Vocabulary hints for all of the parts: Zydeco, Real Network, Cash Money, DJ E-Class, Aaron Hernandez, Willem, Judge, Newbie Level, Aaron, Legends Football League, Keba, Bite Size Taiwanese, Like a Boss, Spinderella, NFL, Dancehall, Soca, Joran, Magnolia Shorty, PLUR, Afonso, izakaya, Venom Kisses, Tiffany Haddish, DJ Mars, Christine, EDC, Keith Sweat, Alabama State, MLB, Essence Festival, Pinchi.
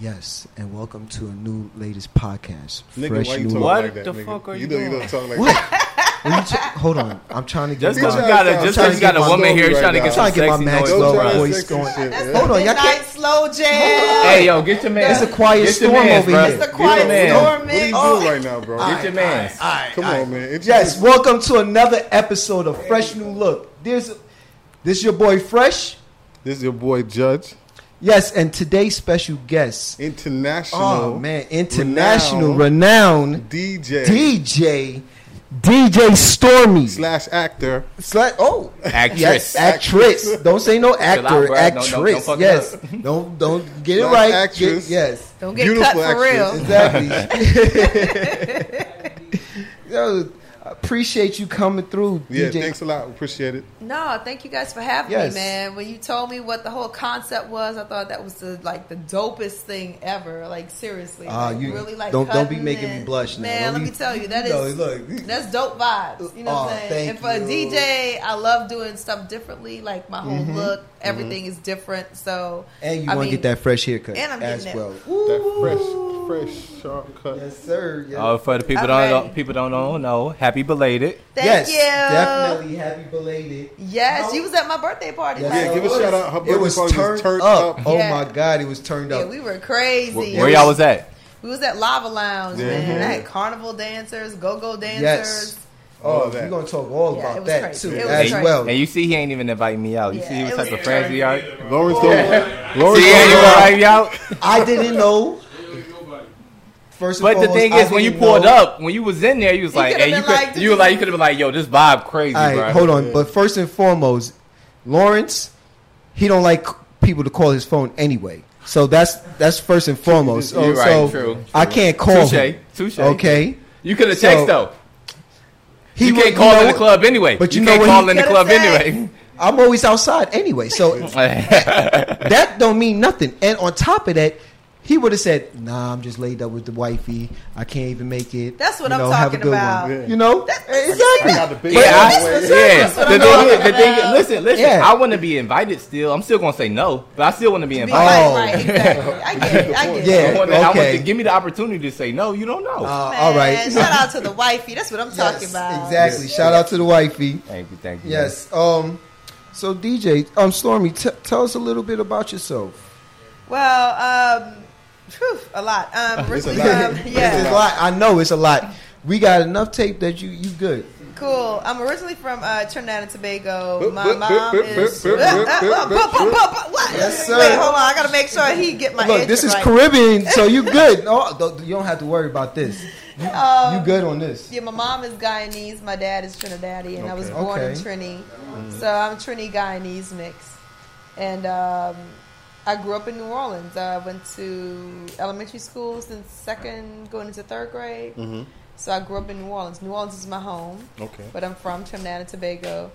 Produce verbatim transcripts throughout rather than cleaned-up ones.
Yes, and welcome to a new latest podcast. Nigga, Fresh why you New What like that, the nigga? Fuck are you, you doing? You don't talk like what? That. What you ta- hold on, I'm trying to get just because you got a just because you got a woman here right trying to get some sexy my max noise. Low voice going. Shit, hold on, y'all can't slow jam. Hey yo, get your man. It's a quiet get storm man, over bro. Here. It's a quiet storm. What are you doing right now, bro? Get your man. Come on, man. Yes, welcome to another episode of Fresh New Look. This is your boy Fresh. This is your boy Judge. Yes, and today's special guest, international, oh man, international renowned, renowned DJ, DJ, DJ Stormy slash actor slash oh actress, yes, actress. Don't say no actor, actress. No, no, don't fuck yes, up. don't don't get it Black right. Actress, get, yes, don't get beautiful cut for actress. Real. Exactly. Yo, appreciate you coming through. Yeah, D J. Thanks a lot. Appreciate it. No, thank you guys for having yes. me, man. When you told me what the whole concept was, I thought that was the like the dopest thing ever. Like seriously, uh, like, you really like don't don't be making and, me blush, now. Man. Let me, let me tell you that is no, look, that's dope vibes. You know oh, what I'm saying? And for you. a D J, I love doing stuff differently. Like my whole mm-hmm. look, everything mm-hmm. is different. So and you want to get that fresh haircut and I'm as well. That fresh, fresh sharp cut. Yes, sir. Yes. Uh, for the people okay. don't people don't know, no happy. Belated. Thank yes, you. Definitely happy belated. Yes, you was at my birthday party. Yes. Yeah, give a shout out. Her birthday it was party turned, was turned up. up. Oh yeah. my God, it was turned up. Yeah, we were crazy. Where, where was, y'all was at? We was at Lava Lounge, mm-hmm. man. I had carnival dancers, go-go dancers. Yes. Oh, we're going to talk all yeah, about that crazy. Too it as crazy. Well. And you see he ain't even inviting me out. You yeah, see what type of friends we are? Lawrence don't Lawrence invite me out. I didn't know. First but foremost, the thing is, I when you pulled know. Up, when you was in there, you was he like, hey, you could, like, you were like, you could have been like, yo, this vibe crazy, right, bro. Hold on, yeah. But first and foremost, Lawrence, he don't like people to call his phone anyway, so that's that's first and foremost. So, You're right, so true, true. I can't call Touché. him. Touché. Okay, you could have texted so, though. He you can't would, call you know, in the club anyway, but you, you know can't call in the club said. anyway. I'm always outside anyway, so that don't mean nothing. And on top of that. He would have said, nah, I'm just laid up with the wifey. I can't even make it. That's what you know, I'm talking about. Yeah. You know? That's, exactly. I got, I got yeah. The thing is, listen, listen. Yeah. I want to be invited still. I'm still going to say no, but I still want to be invited. Oh. Right, exactly. I get it. I get yeah. it. I want, okay. I want to give me the opportunity to say no. You don't know. Uh, Man, all right. Shout out to the wifey. That's what I'm yes, talking about. Exactly. Yes. Shout out to the wifey. Thank you. Thank you. Yes. Um. So, D J, um, Stormy, t- tell us a little bit about yourself. Well, um... Whew, a lot. Um, it's a lot. Um, yeah. It's a lot. I know it's a lot. We got enough tape that you you good. Cool. I'm originally from uh, Trinidad and Tobago. My mom is. Yes, sir. Wait, hold on. I gotta make sure he get my. Look, this is right. Caribbean, so you good. No, you don't have to worry about this. You, um, you good on this? Yeah, my mom is Guyanese. My dad is Trinidadian. Okay. I was born okay. in Trini, mm. so I'm Trini Guyanese mix, and. Um, I grew up in New Orleans. I went to elementary school since second, going into third grade. Mm-hmm. So I grew up in New Orleans. New Orleans is my home. Okay. But I'm from Trinidad and Tobago.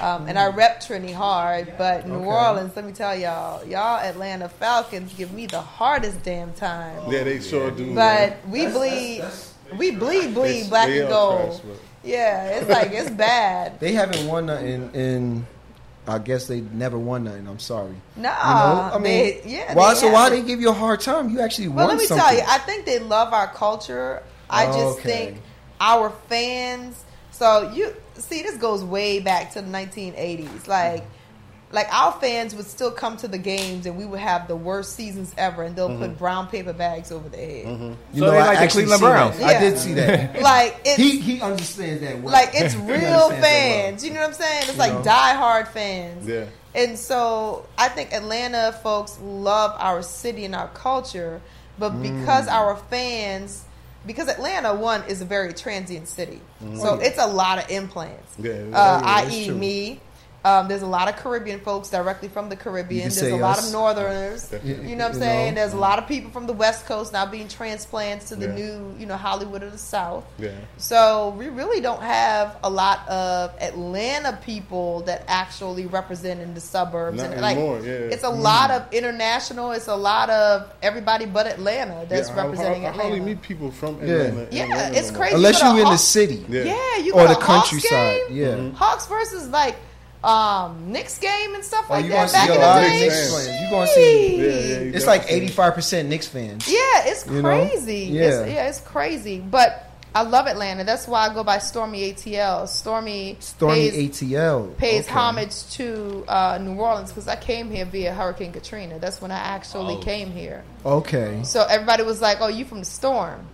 Um, mm. And I rep Trini hard. But New okay. Orleans, let me tell y'all, y'all Atlanta Falcons give me the hardest damn time. Yeah, they sure do. But man. we that's, bleed, that's, that's, we bleed, bleed that's, black and gold. Crash, yeah, it's like, it's bad. They haven't won nothing in... in I guess they never won nothing. I'm sorry. No, you know? I mean, they, yeah. Why? They so why they give you a hard time? You actually well, won something. Well, let me something. tell you. I think they love our culture. I just okay. think our fans. So you see, this goes way back to the nineteen eighties. Like, like our fans would still come to the games, and we would have the worst seasons ever, and they'll mm-hmm. put brown paper bags over their head. Mm-hmm. You so know, they like I the Cleveland Browns. Yeah. I did see that. Like it's, he he understands that. Well. Like it's real fans. You know what I'm saying? It's you like know. diehard fans. Yeah. And so I think Atlanta folks love our city and our culture, but mm. because our fans. Because Atlanta, one, is a very transient city, mm. so it's a lot of implants. Yeah, uh, i e me. Um, there's a lot of Caribbean folks directly from the Caribbean. There's a us. lot of Northerners. Yeah. You know what I'm you saying? Know. There's yeah. a lot of people from the West Coast now being transplants to the yeah. new, you know, Hollywood of the South. Yeah. So we really don't have a lot of Atlanta people that actually represent in the suburbs. Not and like, anymore. Yeah. It's a mm. lot of international. It's a lot of everybody but Atlanta that's yeah, representing I, I, I Atlanta. I hardly meet people from Atlanta. Yeah, yeah Atlanta. It's crazy. Unless you're in Hawks, the city. Yeah, yeah you or the countryside. Game, yeah. Hawks versus like. um, Knicks game and stuff like oh, that back in the day. Fans. You're going to see. Yeah, yeah, you it's like eighty-five percent Knicks fans. Yeah, it's crazy. You know? yeah. It's, yeah, it's crazy. But I love Atlanta. That's why I go by Stormy A T L. Stormy Stormy pays, A T L pays okay. homage to uh, New Orleans because I came here via Hurricane Katrina. That's when I actually oh. came here. Okay. So everybody was like, "Oh, you from the storm?"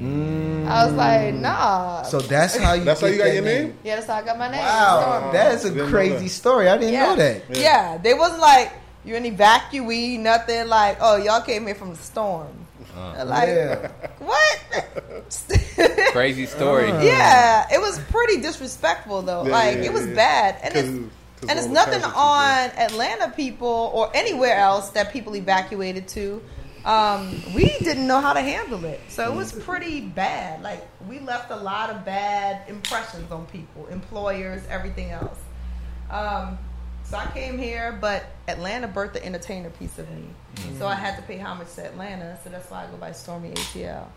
Mm. I was like, "Nah." So that's how you. That's how you got your name? name? Yeah, that's how I got my name. Wow, Stormy. That is a didn't crazy story. I didn't yeah. know that. Yeah. yeah, they wasn't like you're an evacuee, nothing like, "Oh, y'all came here from the storm." Uh, like yeah. what? Crazy story. Uh, yeah, it was pretty disrespectful though. Yeah, like yeah, it was yeah. bad, and it's and it's nothing on Atlanta people or anywhere else that people evacuated to. Um, we didn't know how to handle it, so it was pretty bad. Like we left a lot of bad impressions on people, employers, everything else. Um, so I came here, but Atlanta birthed the entertainer piece of me. Mm. So I had to pay homage to Atlanta, so that's why I go by Stormy A T L.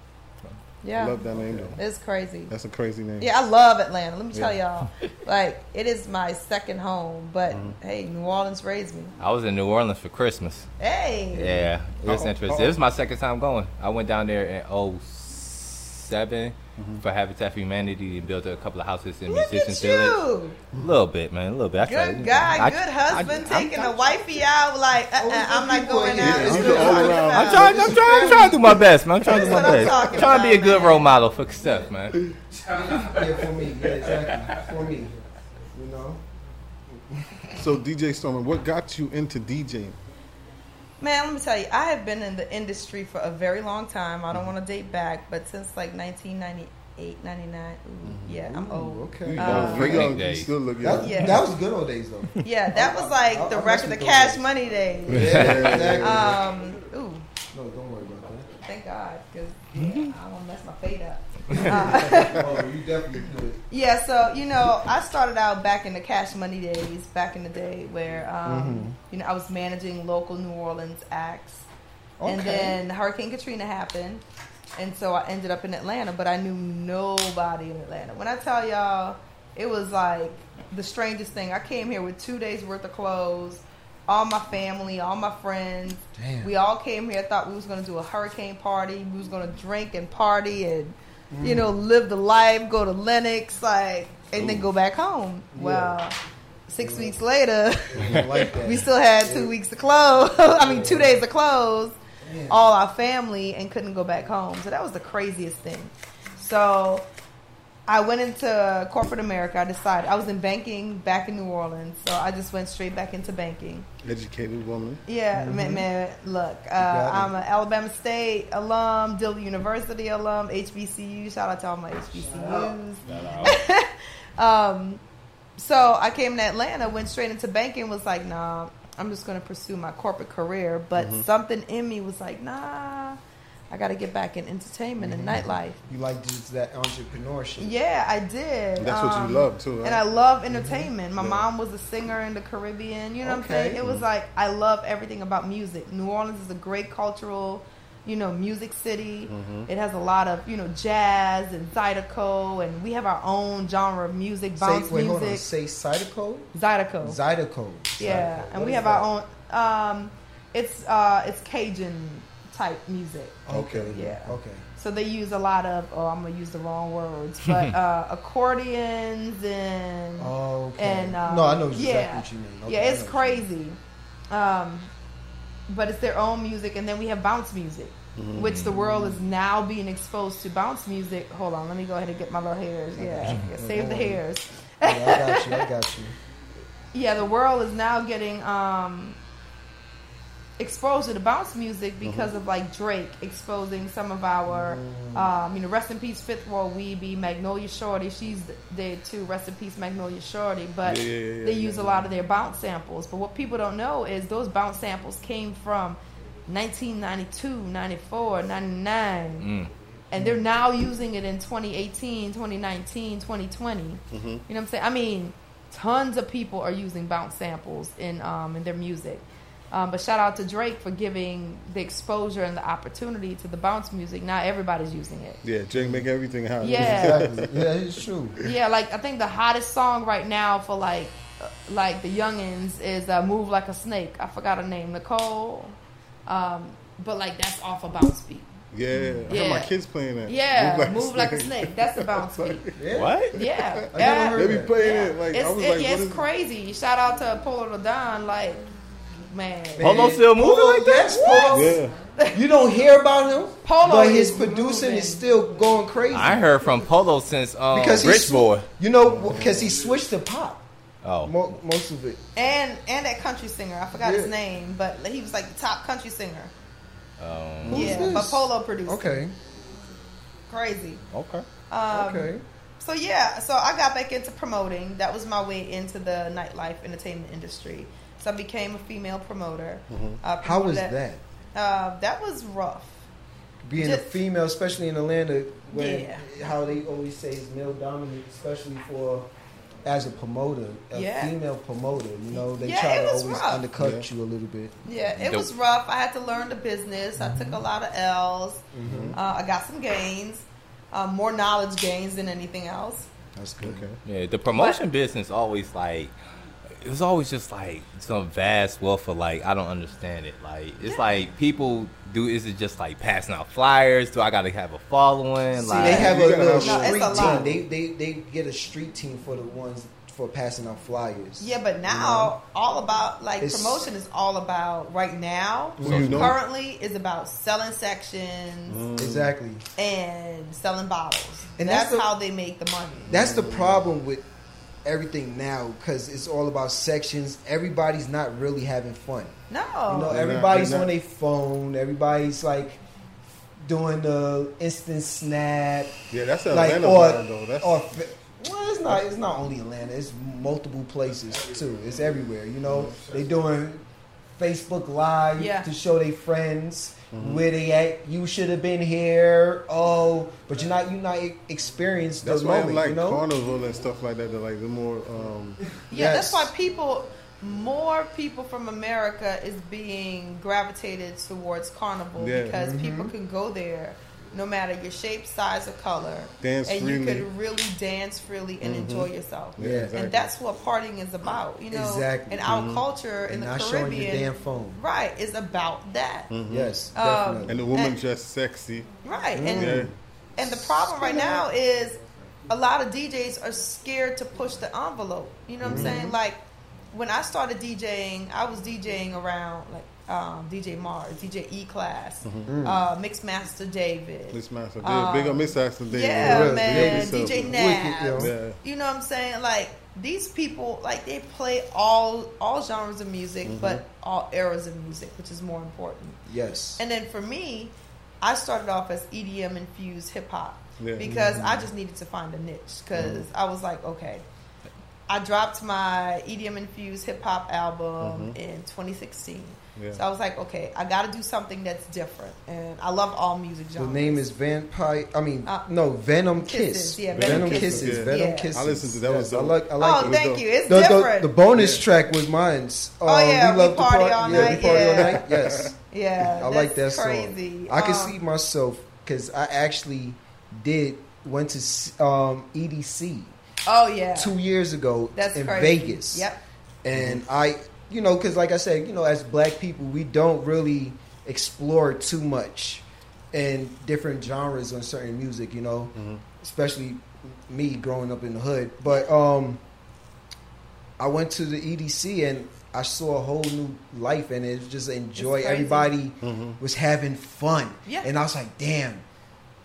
Yeah. Love that name, though. It's crazy. That's a crazy name. Yeah, I love Atlanta. Let me yeah. tell y'all. Like, it is my second home, but mm. hey, New Orleans raised me. I was in New Orleans for Christmas. Hey. Yeah, it was uh-oh, interesting. Uh-oh. It was my second time going. I went down there in oh seven mm-hmm. for Habitat for Humanity and built a couple of houses in Musicians Village. A little bit, man. A little bit. I good tried, guy, I, good husband, I, I, taking I, I, a wifey out. Like, uh, uh, I'm not going out. I'm, I'm trying. I'm trying. I'm trying to do my best, man. I'm trying to do my best. I'm trying to be a good role model for stuff, man. Yeah, for me. Yeah, exactly. For me. You know. So, D J Stormer, what got you into DJing? Man, let me tell you, I have been in the industry for a very long time. I don't want to date back, but since like nineteen ninety-eight, ninety-nine Ooh, yeah, I'm old. Ooh, okay. Um, you still look young. That, yeah. that was good old days, though. Yeah, that was like I, I, the I record, the Cash days. Money days. Yeah, exactly. Um, ooh. No, don't worry about that. Thank God, because yeah, I don't mess my fate up. Uh, oh, you definitely could. Yeah, so, you know, I started out back in the Cash Money days, back in the day where, um, mm-hmm. you know, I was managing local New Orleans acts. Okay. And then Hurricane Katrina happened. And so I ended up in Atlanta, but I knew nobody in Atlanta. When I tell y'all, it was like the strangest thing. I came here with two days worth of clothes, all my family, all my friends. Damn. We all came here, thought we was going to do a hurricane party. We was going to drink and party and Mm. you know, live the life, go to Lennox, like, and Ooh. then go back home. Yeah. Well, six yeah. weeks later, like we still had yeah. two weeks to close. I mean, two days to close, yeah. all our family, and couldn't go back home. So that was the craziest thing. So I went into corporate America. I decided I was in banking back in New Orleans, so I just went straight back into banking. Educated woman. Yeah, mm-hmm. man, man. Look, uh, I'm an Alabama State alum, Dill University alum, H B C U. Shout out to all my H B C Us. Shout out. um, so I came to Atlanta, went straight into banking. Was like, nah, I'm just going to pursue my corporate career. But mm-hmm. something in me was like, nah. I got to get back in entertainment mm-hmm. and nightlife. You like that entrepreneurship. Yeah, I did. And that's um, what you love, too, right? And I love entertainment. Mm-hmm. My yeah. mom was a singer in the Caribbean. You know okay. what I'm saying? It was like, I love everything about music. New Orleans is a great cultural, you know, music city. Mm-hmm. It has a lot of, you know, jazz and Zydeco. And we have our own genre of music, bounce Say, wait, music. Hold on. Say Zydeco? Zydeco. Zydeco. Yeah. Zydeco. And what we have that? our own, um, it's uh, it's Cajun type music. Okay. Yeah. Okay. So they use a lot of oh I'm gonna use the wrong words, but uh, accordions and oh, okay. and um, no I know exactly yeah. what you mean. Okay, yeah, it's crazy, um, but it's their own music, and then we have bounce music, mm-hmm. which the world is now being exposed to bounce music. Hold on, let me go ahead and get my little hairs. Yeah, yeah save the hairs. Yeah, I got you. I got you. Yeah, the world is now getting. Um, exposure to bounce music because mm-hmm. of like Drake exposing some of our mm. um, you know rest in peace Fifth Wall Weeby, Magnolia Shorty, she's dead too, rest in peace Magnolia Shorty, but yeah, yeah, yeah, they yeah, use yeah. a lot of their bounce samples, but what people don't know is those bounce samples came from nineteen ninety-two, ninety-four, ninety-nine mm. and they're now using it in twenty eighteen, twenty nineteen, twenty twenty mm-hmm. you know what I'm saying? I mean tons of people are using bounce samples in um, in their music. Um, but shout out to Drake for giving the exposure and the opportunity to the bounce music. Now everybody's using it. Yeah, Drake make everything hot. Yeah, yeah, it's true. Yeah, like I think the hottest song right now for like like the youngins is uh, Move Like a Snake. I forgot her name, Nicole. Um, but like that's off a bounce beat. Yeah, I yeah. got my kids playing that. Yeah, Move Like, move a, like snake. a Snake. That's a bounce beat. Yeah. What? Yeah, I yeah. They be playing yeah. it like it's, I was it, like, yeah, it's crazy. It? Shout out to Polo Don, like man. Polo still moving Polo, like that? Yes, yeah. You don't hear about him, Polo, but his producing moving. is still going crazy. I heard from Polo since um, because Rich Boy. You know, because he switched to pop. Oh, Mo- most of it. And and that country singer, I forgot yeah. his name, but he was like the top country singer. Um, Who's yeah, this? But Polo produced. Okay. It. Crazy. Okay. Um, okay. So yeah, so I got back into promoting. That was my way into the nightlife entertainment industry. So I became a female promoter. Mm-hmm. Uh, How was that? That? Uh, that was rough. Being Just, a female, especially in Atlanta, where yeah. how they always say is male dominant, especially for. As a promoter, a yeah. female promoter, you know, they yeah, try to always rough. undercut yeah. you a little bit. Yeah, it was rough. I had to learn the business. Mm-hmm. I took a lot of L's. Mm-hmm. Uh, I got some gains, uh, more knowledge gains than anything else. That's good. Okay. Yeah, the promotion but, business always like, it was always just like some vast wealth of like, I don't understand it. Like, it's yeah. like people do, is it just like passing out flyers? Do I got to have a following? See, like, they have a little street no, team. They, they they get a street team for the ones for passing out flyers. Yeah, but now you know? all about, like it's, promotion is all about right now. So you know? Currently is about selling sections. Mm. Exactly. And selling bottles. And that's, that's the, how they make the money. That's the problem with everything now, because it's all about sections. Everybody's not really having fun. No, you know, everybody's not, on their phone. Everybody's like doing the instant snap. Yeah, that's Atlanta, like, or, though. That's, or, well, it's not. It's not only Atlanta. It's multiple places too. It's everywhere. You know, they doing Facebook Live yeah. to show their friends mm-hmm. where they at. You should have been here. Oh, but you're not. You're not experienced. That's why moment, I like you know? Carnival and stuff like that. They're like the more. Um, yeah, yes. that's why people. More people from America is being gravitated towards Carnival yeah. because mm-hmm. people can go there no matter your shape, size, or color. Dance and freely. You could really dance freely and mm-hmm. enjoy yourself. Yeah, exactly. And that's what partying is about, you know. Exactly. And our mm-hmm. culture and in the Caribbean, showing your damn phone. Right, is about that. Mm-hmm. Yes, definitely. Um, and the woman just sexy. Right. Mm-hmm. And yeah. and the problem right now is a lot of D Js are scared to push the envelope. You know what mm-hmm. I'm saying? Like, when I started DJing, I was DJing around like um, D J Mars, D J E Class, mm-hmm. uh, Mix Master David, Mix Master David, um, big up Mix Master David, yeah, yeah man, D J Nab, yeah. you know what I'm saying? Like these people, like they play all all genres of music, mm-hmm. but all eras of music, which is more important. Yes. And then for me, I started off as E D M infused hip hop yeah. because mm-hmm. I just needed to find a niche because mm-hmm. I was like, okay. I dropped my E D M-infused hip-hop album mm-hmm. in twenty sixteen. Yeah. So I was like, okay, I got to do something that's different. And I love all music genres. The name is Vampire, I mean, uh, no, Venom Kisses. Kiss. Yeah, Venom, Venom Kisses. Kisses. Yeah. Venom yeah. Kisses. I listened to that. Yes. was dope. I like, I like Oh, it. thank it you. It's the, different. The, the bonus yeah. track was mine's. Um, oh, yeah, we, love we party, the party all yeah, night. We party yeah. all night, yes. Yeah, I like that crazy. song. I can um, see myself, because I actually did, went to um, E D C. Oh yeah, two years ago That's in crazy. Vegas. Yep, and I, you know, because like I said, you know, as Black people, we don't really explore too much in different genres on certain music, you know, mm-hmm. especially me growing up in the hood. But um, I went to the E D C and I saw a whole new life, and it was just enjoy. Everybody mm-hmm. was having fun, yeah. and I was like, damn.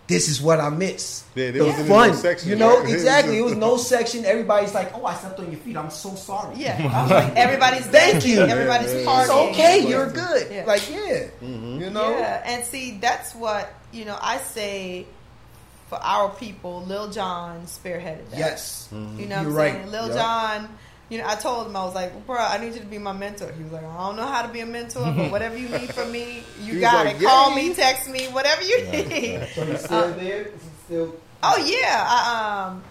This is what I miss. Yeah, there was fun. No section, you know, right? Exactly. It was no section. Everybody's like, oh, I stepped on your feet. I'm so sorry. Yeah. I was like, everybody's thank you. Everybody's yeah, partying. It's okay. You're good. Yeah. Like, yeah. Mm-hmm. You know? Yeah. And see, that's what, you know, I say for our people, Lil Jon spearheaded that. Yes. Mm-hmm. You know what You're I'm right. saying? Lil yep. Jon, you know, I told him, I was like, well, bro, I need you to be my mentor. He was like, I don't know how to be a mentor, but whatever you need from me, you got like, it. Yeah. Call me, text me, whatever you yeah, need. So he's still um, there? Is he still? Oh, yeah. I, um,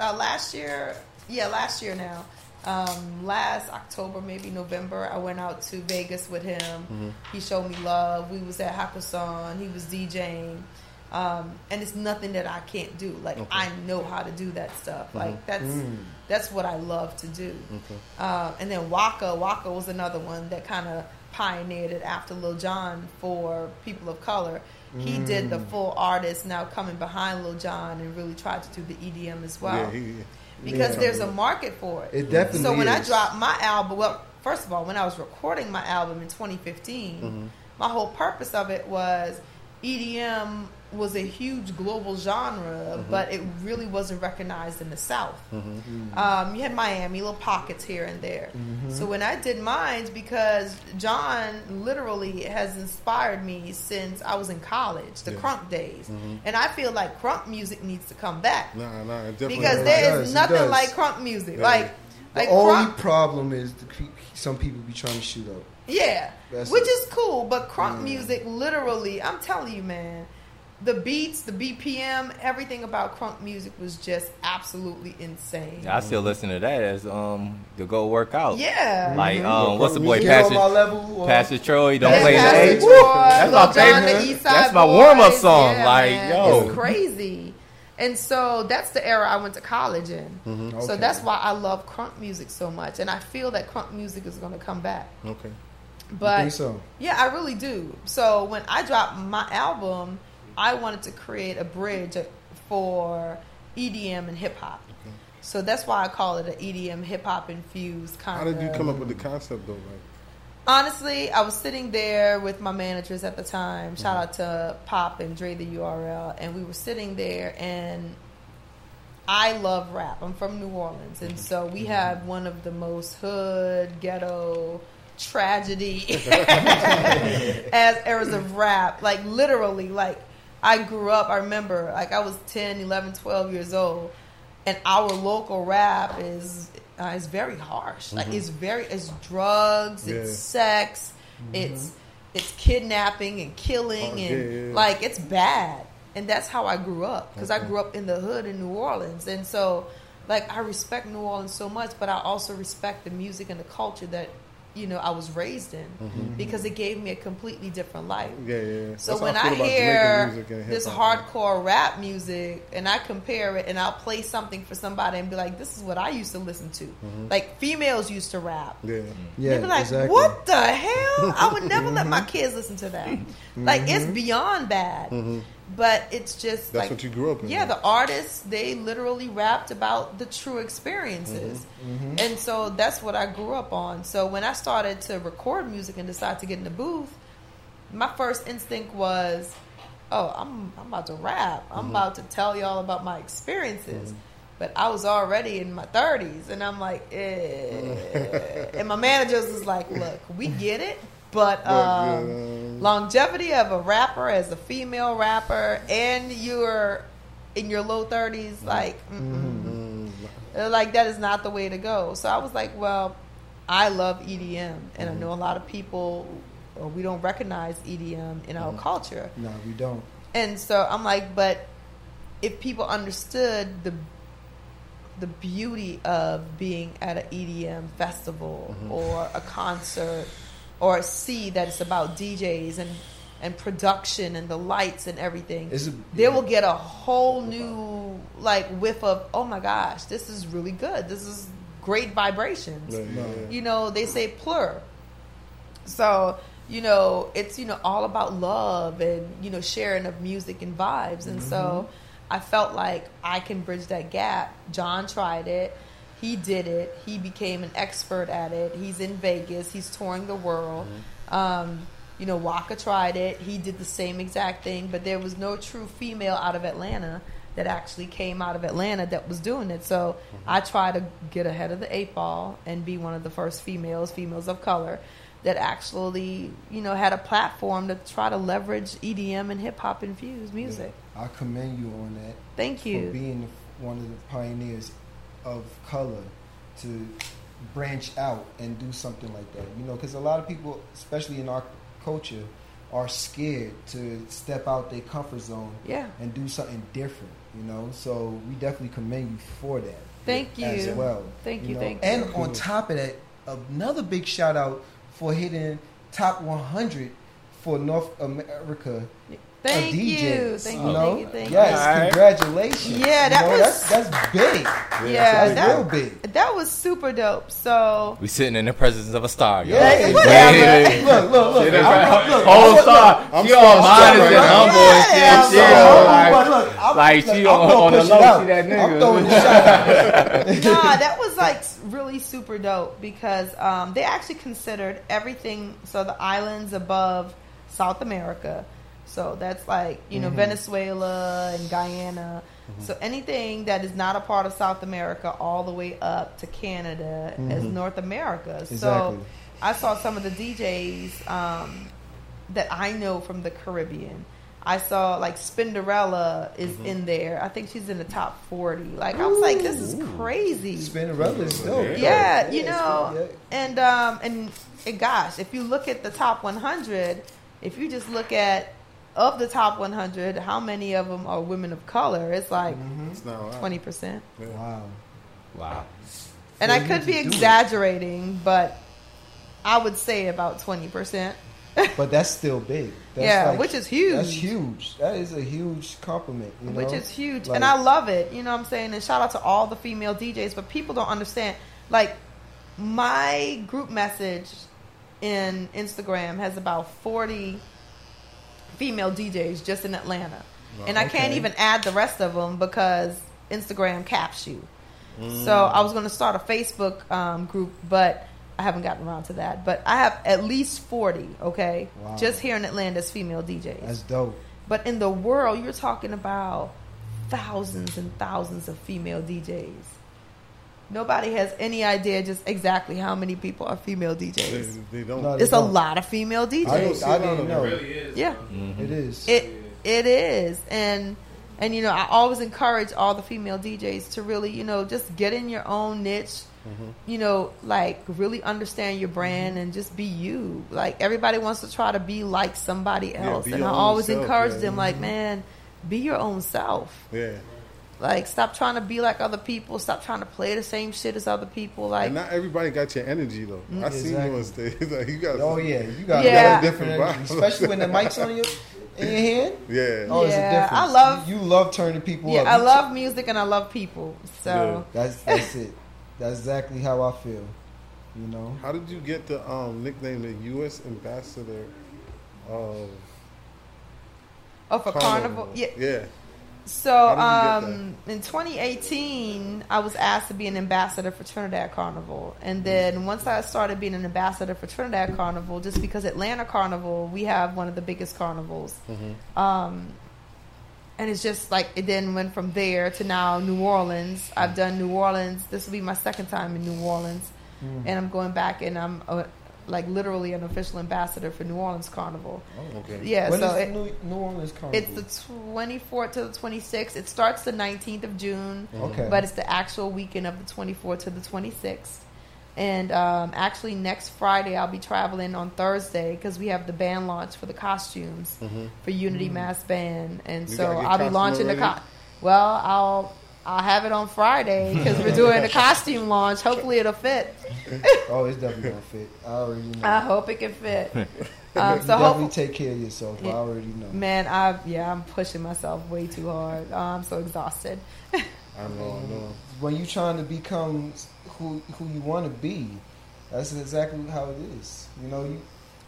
uh, last year, yeah, last year now, um, last October, maybe November, I went out to Vegas with him. Mm-hmm. He showed me love. We was at Hakusan. He was DJing. Um, and it's nothing that I can't do. Like, okay. I know how to do that stuff. Mm-hmm. Like, that's mm. that's what I love to do. Okay. Uh, and then Waka, Waka was another one that kind of pioneered it after Lil Jon for people of color. He mm. did the full artist, now coming behind Lil Jon and really tried to do the E D M as well. Yeah, he, because yeah, there's a market for it. It definitely So when is. I dropped my album, well, first of all, when I was recording my album in twenty fifteen, mm-hmm. my whole purpose of it was E D M was a huge global genre, mm-hmm. but it really wasn't recognized in the South. Mm-hmm. Um, you had Miami, little pockets here and there. Mm-hmm. So when I did mine, because John literally has inspired me since I was in college, the yeah. crunk days. Mm-hmm. And I feel like crunk music needs to come back. Nah, nah, it definitely because there does. is nothing like crunk music. Yeah. Like, the like only crunk- problem is the pe- some people be trying to shoot up. Yeah, That's which it. is cool, but crunk mm. music literally, I'm telling you, man, the beats, the B P M, everything about crunk music was just absolutely insane. Yeah, I still listen to that as um to go work out. Yeah. Like, um, what's the boy, Pastor, level, Pastor Troy, Don't Play in the H. That's my favorite. That's my warm-up song. Yeah, like, man, yo. It's crazy. And so that's the era I went to college in. Mm-hmm. Okay. So that's why I love crunk music so much. And I feel that crunk music is going to come back. Okay. But, you think so? Yeah, I really do. So when I dropped my album, I wanted to create a bridge for E D M and hip-hop. Okay. So that's why I call it an E D M hip-hop infused kind of. How did you come up with the concept, though? Like? Honestly, I was sitting there with my managers at the time. Shout mm-hmm. out to Pop and Dre, the U R L. And we were sitting there, and I love rap. I'm from New Orleans. And so we mm-hmm. have one of the most hood, ghetto, tragedy as eras of rap. Like, literally, like, I grew up, I remember, like, I was ten, eleven, twelve years old, and our local rap is uh, is very harsh. Like, mm-hmm. it's very, it's drugs, yeah. it's sex, mm-hmm. it's it's kidnapping and killing, oh, and, yeah, yeah. like, it's bad. And that's how I grew up, because okay. I grew up in the hood in New Orleans. And so, like, I respect New Orleans so much, but I also respect the music and the culture that, you know, I was raised in, mm-hmm. because it gave me a completely different life. Yeah, yeah. So that's when I, I hear this hardcore rap music, and I compare it, and I'll play something for somebody and be like, "This is what I used to listen to." Mm-hmm. Like, females used to rap. Yeah, yeah. They be like, exactly. "What the hell? I would never mm-hmm. let my kids listen to that." Mm-hmm. Like, it's beyond bad. Mm-hmm. But it's just that's like, what you grew up in. Yeah, right? The artists, they literally rapped about the true experiences. Mm-hmm. Mm-hmm. And so that's what I grew up on. So when I started to record music and decided to get in the booth, my first instinct was, oh, I'm I'm about to rap. I'm mm-hmm. about to tell y'all about my experiences. Mm-hmm. But I was already in my thirties, and I'm like, eh. And my managers was like, look, we get it. But um, longevity of a rapper as a female rapper, and you're in your low thirties, like, mm-mm. Mm-hmm. like, that is not the way to go. So I was like, well, I love E D M, and mm-hmm. I know a lot of people, or we don't recognize E D M in our mm-hmm. culture. No, we don't. And so I'm like, but if people understood the the beauty of being at an E D M festival mm-hmm. or a concert, or see that it's about D Js and, and production and the lights and everything, it, they yeah. will get a whole new, like, whiff of, oh my gosh, this is really good. This is great vibrations. Yeah, yeah. You know, they say plur. So, you know, it's, you know, all about love and, you know, sharing of music and vibes. And mm-hmm. so I felt like I can bridge that gap. John tried it. He did it. He became an expert at it. He's in Vegas. He's touring the world. Mm-hmm. Um, you know, Waka tried it. He did the same exact thing, but there was no true female out of Atlanta that actually came out of Atlanta that was doing it. So mm-hmm. I tried to get ahead of the eight ball and be one of the first females, females of color, that actually, you know, had a platform to try to leverage E D M and hip-hop infused music. Yeah. I commend you on that. Thank you. For being one of the pioneers of color to branch out and do something like that, you know, because a lot of people, especially in our culture, are scared to step out their comfort zone yeah. and do something different, you know. So we definitely commend you for that. Thank you as well. Thank you, you know? Thank you. And on top of that, another big shout out for hitting top one hundred for North America. Thank you. Thank you. Thank you. Thank you. Yes, congratulations. Yeah, that you know, was that's, that's big. Yeah, yeah that's that, real big. That was super dope. So we sitting in the presence of a star, y'all. Yeah, yeah. Look, look, look. Whole star. I'm she all modest and humble and shit. Like she on the low, she that nigga. I'm throwing the shot. Nah, that was like really super dope because um, they actually considered everything. So the islands above South America. So that's like, you know, mm-hmm. Venezuela and Guyana. Mm-hmm. So anything that is not a part of South America all the way up to Canada mm-hmm. is North America. Exactly. So I saw some of the D Js um, that I know from the Caribbean. I saw like Spinderella is mm-hmm. in there. I think she's in the top forty. Like ooh, I was like, this is crazy. Spinderella is dope. Yeah, yeah, you know, yeah. and um, and, and gosh, if you look at the top one hundred, if you just look at of the top one hundred, how many of them are women of color? It's like mm-hmm. it's not twenty percent. Wow. Wow. And what I could be exaggerating, it? But I would say about twenty percent. But that's still big. That's yeah, like, which is huge. That's huge. That is a huge compliment. You know? Which is huge. Like, and I love it. You know what I'm saying? And shout out to all the female D Js. But people don't understand. Like, my group message in Instagram has about forty female D Js just in Atlanta. Wow, and I okay. can't even add the rest of them because Instagram caps you. Mm. So I was going to start a Facebook um, group, but I haven't gotten around to that. But I have at least forty, okay? Wow. Just here in Atlanta as female D Js. That's dope. But in the world, you're talking about thousands and thousands of female D Js. Nobody has any idea just exactly how many people are female D Js. They, they don't. No, they it's don't. A lot of female D Js. I, don't, I didn't know. It really is. Yeah, mm-hmm. it is. It it is, and and you know, I always encourage all the female D Js to really, you know, just get in your own niche. Mm-hmm. You know, like really understand your brand mm-hmm. and just be you. Like everybody wants to try to be like somebody else, yeah, and I always self, encourage yeah. them, mm-hmm. like, man, be your own self. Yeah. Like, stop trying to be like other people. Stop trying to play the same shit as other people. Like, and not everybody got your energy, though. Mm-hmm. I seen you on stage. Like, you got oh, yeah. You got, yeah. you got a different vibe. Especially when the mic's on your, in your hand. Yeah. Oh, yeah. It's a difference. I love... You, you love turning people yeah, up. Yeah, I love music and I love people. So... Yeah. That's, that's it. That's exactly how I feel. You know? How did you get the um, nickname the U S Ambassador of... Oh, for Carnival? Carnival. Yeah. Yeah. So um, in twenty eighteen, I was asked to be an ambassador for Trinidad Carnival. And then once I started being an ambassador for Trinidad Carnival, just because Atlanta Carnival, we have one of the biggest carnivals. Mm-hmm. Um, and it's just like it then went from there to now New Orleans. I've done New Orleans. This will be my second time in New Orleans. Mm-hmm. And I'm going back and I'm a, like literally an official ambassador for New Orleans Carnival. Oh, okay. Yeah, when so is it, New, New Orleans Carnival? It's the twenty-fourth to the twenty-sixth. It starts the nineteenth of June, okay. but it's the actual weekend of the twenty-fourth to the twenty-sixth. And um, actually next Friday I'll be traveling on Thursday because we have the band launch for the costumes mm-hmm. for Unity mm-hmm. Mass Band. And you so I'll be launching already? the co- Well, I'll I'll have it on Friday because we're doing a costume launch. Hopefully it'll fit. Oh, it's definitely gonna fit. I already know. I hope it can fit. Um, so definitely hope, take care of yourself. Yeah, I already know. Man, I yeah, I'm pushing myself way too hard. Oh, I'm so exhausted. I know, I know. When you're trying to become who who you want to be, that's exactly how it is. You know, you,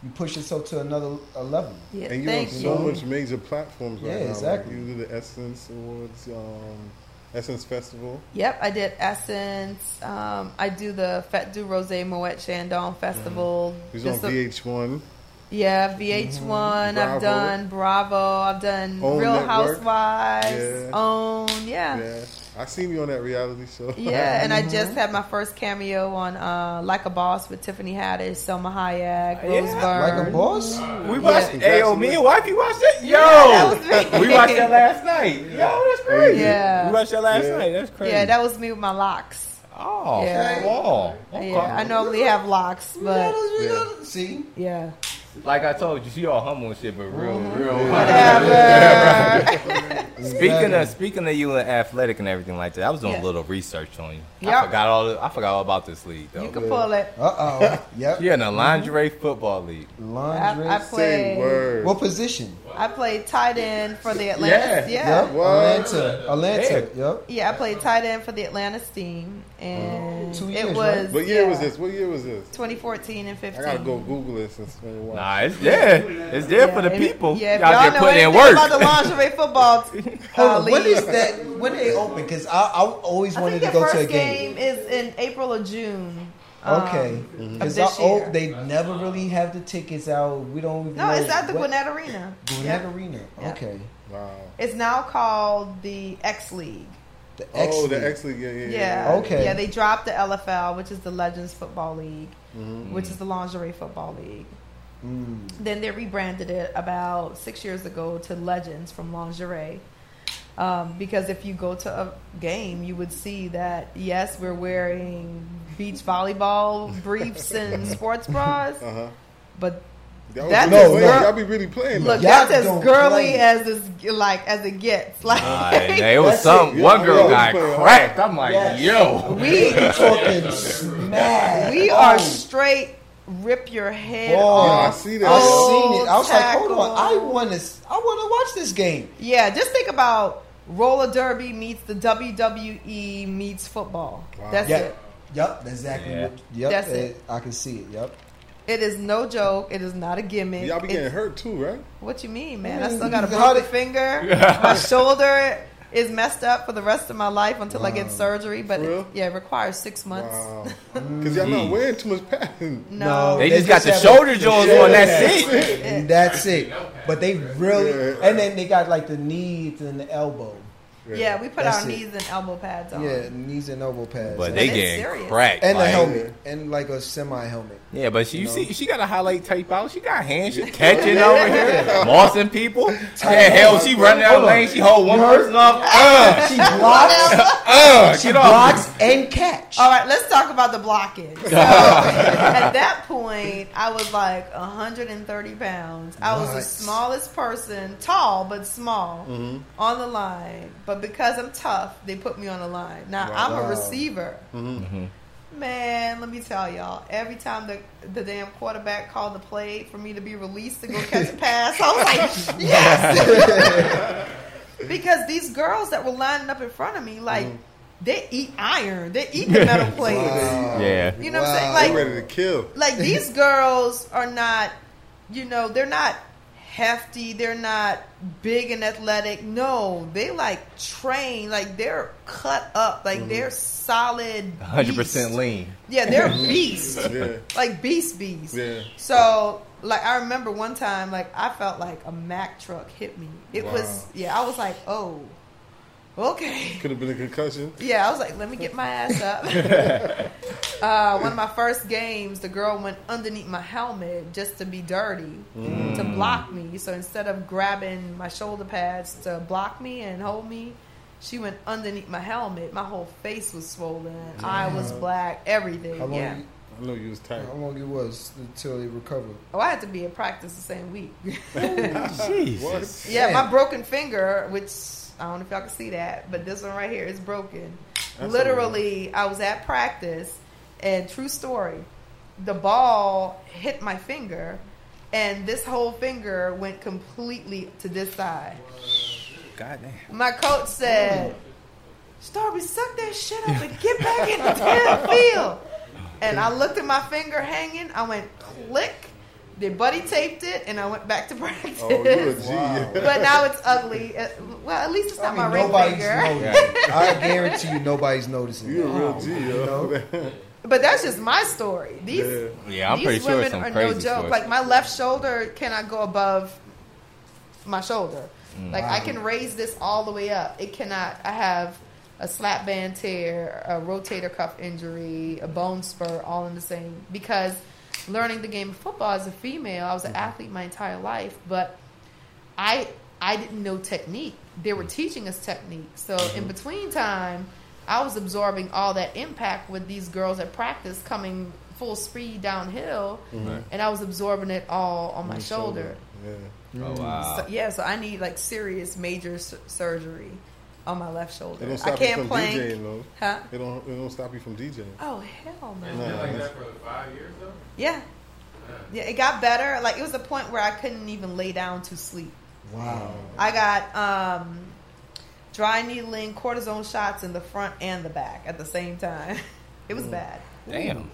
you push yourself to another a level. Yeah, and you're on so you. much major platforms right yeah, now. Yeah, exactly. Like you do the Essence Awards. Um, Essence Festival. Yep, I did Essence. Um, I do the Fête du Rosé Moët Chandon Festival. Mm-hmm. He's Just on V H one. A, yeah, V H one. Mm-hmm. I've done Bravo. I've done Own Real Network. Housewives. Yeah. Own. Yeah. yeah. I seen you on that reality show. Yeah, and I just had my first cameo on uh, Like a Boss with Tiffany Haddish, Selma Hayek, Rose yeah. Byrne. Like a Boss? We watched it. Ayo, me and wifey watched it? Yo! Yeah, that was me. We watched that last night. Yo, that's crazy. Yeah. We watched that last yeah. night. That's crazy. Yeah, that was me with my locks. Oh, yeah. Wow. Okay. Yeah, I normally have locks, but... Yeah. See? Yeah. Like I told you, she all humble and shit, but real, mm-hmm. real. Whatever. Whatever. Speaking of speaking of you and athletic and everything like that, I was doing yeah. a little research on you. Yep. I forgot all the, I forgot all about this league though. You can yeah. pull it. Uh oh. Yep. You're in the lingerie mm-hmm. football league. Lingerie. I, I played. Word. What position? I played tight end for the Atlanta. Yeah. yeah. Yep. Atlanta. Atlanta. Yeah. Yep. Yeah, I played tight end for the Atlanta Steam, and oh, two years, it was. Right? What year yeah. was this? What year was this? twenty fourteen and fifteen. I gotta go Google it since it's been a while. Nah, it's there. It's there yeah. for the people. Yeah, if y'all, y'all know anything about the lingerie football. Hold on, when is that? When they open? Because I, I always wanted I think to go to a game. The first game is in April or June. Um, okay, because mm-hmm. they never really have the tickets out. We don't. Even no, know it's at the what? Gwinnett Arena. Gwinnett yep. Arena. Okay. Yep. Wow. It's now called the X League. The X oh, League. the X League. Yeah, yeah, yeah. Yeah. Okay. Yeah, they dropped the L F L, which is the Legends Football League, mm-hmm. which is the lingerie football league. Mm. Then they rebranded it about six years ago to Legends from Lingerie. Um, because if you go to a game, you would see that, yes, we're wearing beach volleyball briefs and sports bras, uh-huh. but that's no, as girl- y'all be really playing. Look, y'all that's as girly play. as this, like as it gets. Like uh, it was some it. one girl yeah, got cracked. I'm like, yes. yo, we talking smack. We are straight. Rip your head Whoa, off. I see that. I seen it. I was tackle. like, hold on. I want to. I want to watch this game. Yeah, just think about roller derby meets the W W E meets football. Wow. That's yep. it. Yep, exactly. Yeah. What, yep, that's it. I can see it. Yep. It is no joke. It is not a gimmick. Y'all be getting it's, hurt too, right? What you mean, man? Mm-hmm. I still got a broken finger. My shoulder is messed up for the rest of my life until wow. I get surgery, but it, yeah, it requires six months. Because wow. y'all not wearing too much padding. No, no they, they just, just got the shoulder joints on. That's it. it. That's it. But they really, yeah. and then they got like the knees and the elbow. Yeah, yeah we put that's our it. knees and elbow pads on. Yeah, knees and elbow pads. But on. they getting serious. cracked, and like, a helmet, and like a semi helmet. Yeah, but she, you, you see, she got a highlight tape out. She got hands. She catching over here, bossing people. Yeah, hell, she running out lane. She hold one person off. Uh, she blocks. uh, she blocks and catch. All right, let's talk about the blocking. So, at that point, I was like one hundred thirty pounds. I was nice. the smallest person, tall but small, mm-hmm. on the line. But because I'm tough, they put me on the line. Now wow. I'm a receiver. Mm-hmm. Man, let me tell y'all, every time the the damn quarterback called the play for me to be released to go catch a pass, I was like, yes! Because these girls that were lining up in front of me, like, mm. they eat iron. They eat the metal plates. Wow. Yeah. You know wow. what I'm saying? Like, they're ready to kill. Like, these girls are not, you know, they're not hefty. They're not big and athletic. No, they, like, train. Like, they're cut up. Like, mm. they're solid one hundred percent beast. Lean. Yeah, they're beast. yeah. Like, beast beast. Yeah. So, like, I remember one time, like, I felt like a Mack truck hit me. It wow. was, yeah, I was like, oh, okay. Could have been a concussion. Yeah, I was like, let me get my ass up. uh, one of my first games, the girl went underneath my helmet just to be dirty, mm. to block me. So instead of grabbing my shoulder pads to block me and hold me, she went underneath my helmet. My whole face was swollen. Yeah. I was black. Everything. How long yeah. You, I know you was tight. How long it was until you recovered? Oh, I had to be in practice the same week. Jesus. Yeah, Damn. my broken finger, which I don't know if y'all can see that, but this one right here is broken. That's Literally, amazing. I was at practice, and true story, the ball hit my finger, and this whole finger went completely to this side. God damn. My coach said, Stormy, suck that shit up and get back in the damn field. And I looked at my finger hanging. I went, click. They buddy taped it, and I went back to practice. Oh, you're a G. Wow. But now it's ugly. Well, at least it's not I mean, my ring finger. I guarantee you nobody's noticing. You're that. a real G, yo. You know? But that's just my story. These, yeah, I'm these pretty women sure some are crazy no joke. Stories. Like, my left shoulder cannot go above my shoulder. Like, wow. I can raise this all the way up. It cannot. I have a slap band tear, a rotator cuff injury, a bone spur, all in the same. Because learning the game of football as a female, I was an mm-hmm. athlete my entire life, but I I didn't know technique. They were teaching us technique. So mm-hmm. in between time, I was absorbing all that impact with these girls at practice coming full speed downhill, mm-hmm. and I was absorbing it all on my, my shoulder. shoulder. Yeah. Oh wow! So, yeah, so I need like serious major su- surgery on my left shoulder. It don't stop I can't play. DJing though. Huh? It don't. It don't stop you from DJing. Oh hell no! It's been like that for five years though. Yeah. Yeah, it got better. Like it was a point where I couldn't even lay down to sleep. Wow. I got um, dry needling, cortisone shots in the front and the back at the same time. It was mm. bad. Damn.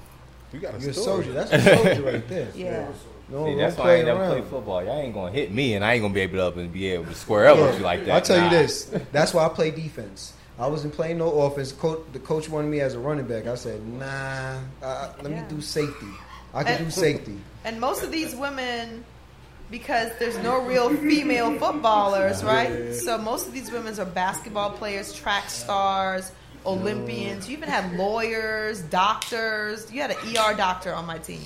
You got a You're soldier. That's a soldier right there. Yeah. No, see, that's why I ain't never around. Play football. Y'all ain't gonna hit me, and I ain't gonna be able to up and be able to square up yeah. with you like that. I'll tell nah. you this. That's why I play defense. I wasn't playing no offense. Coach, the coach wanted me as a running back. I said, nah. Uh, let yeah. me do safety. I can and, do safety. And most of these women, because there's no real female footballers, right? Yeah. So most of these women are basketball players, track stars, Olympians. You even had lawyers, doctors. You had an E R doctor on my team.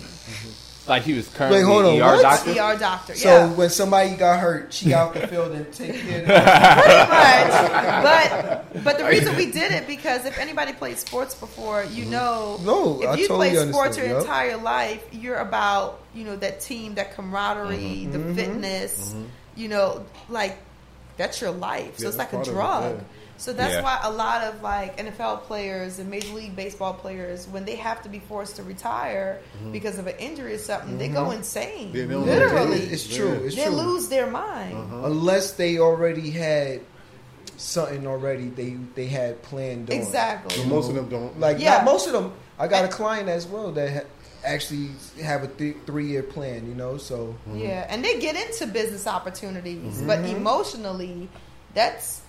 Like he was currently an E R doctor? E R doctor, yeah. So when somebody got hurt, she got the field and take care of them. Pretty much. But, but the reason we did it, because if anybody played sports before, you know, no, if you totally play sports your yep. entire life, you're about, you know, that team, that camaraderie, mm-hmm. the mm-hmm. fitness, mm-hmm. you know, like that's your life. So yeah, it's like a drug. It, yeah. So that's yeah. why a lot of like N F L players and Major League Baseball players, when they have to be forced to retire mm-hmm. because of an injury or something, mm-hmm. they go insane. Yeah, they literally, it's true. It's they true. lose their mind uh-huh. unless they already had something already they they had planned. On. Exactly. But most of them don't. Like yeah, most of them. I got a client as well that ha- actually have a th- three year plan. You know, so mm-hmm. yeah, and they get into business opportunities, mm-hmm. but emotionally, that's.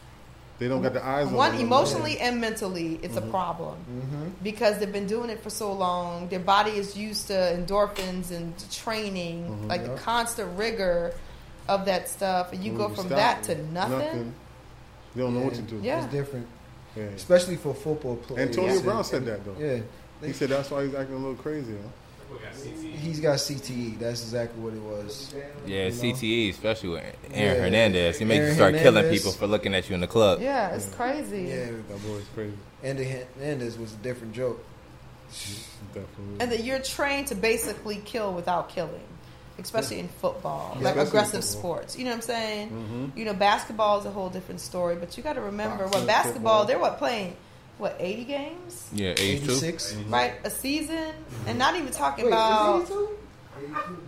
They don't got the eyes on One, them. emotionally yeah. and mentally, it's mm-hmm. a problem. Mm-hmm. Because they've been doing it for so long. Their body is used to endorphins and training, mm-hmm. like yep. the constant rigor of that stuff. And you Ooh, go from that to nothing. nothing. They don't yeah. know what to do. Yeah. It's different. Yeah. Especially for football players. Antonio yeah. Brown said that, though. Yeah. They, he said that's why he's acting a little crazy. Huh? He's got C T E. That's exactly what it was. Yeah, you know? C T E, especially with Aaron yeah. Hernandez. He makes you start Hernandez. killing people for looking at you in the club. Yeah, it's yeah. crazy. Yeah, that boy's crazy. And the Hernandez was a different joke. Definitely. And that you're trained to basically kill without killing, especially yeah. in football, yeah, like aggressive football. sports. You know what I'm saying? Mm-hmm. You know, basketball is a whole different story, but you got to remember Boxing, what basketball, football. they're what playing? What, eighty games? Yeah, eighty-six. Right, a season? Mm-hmm. And not even talking Wait, about...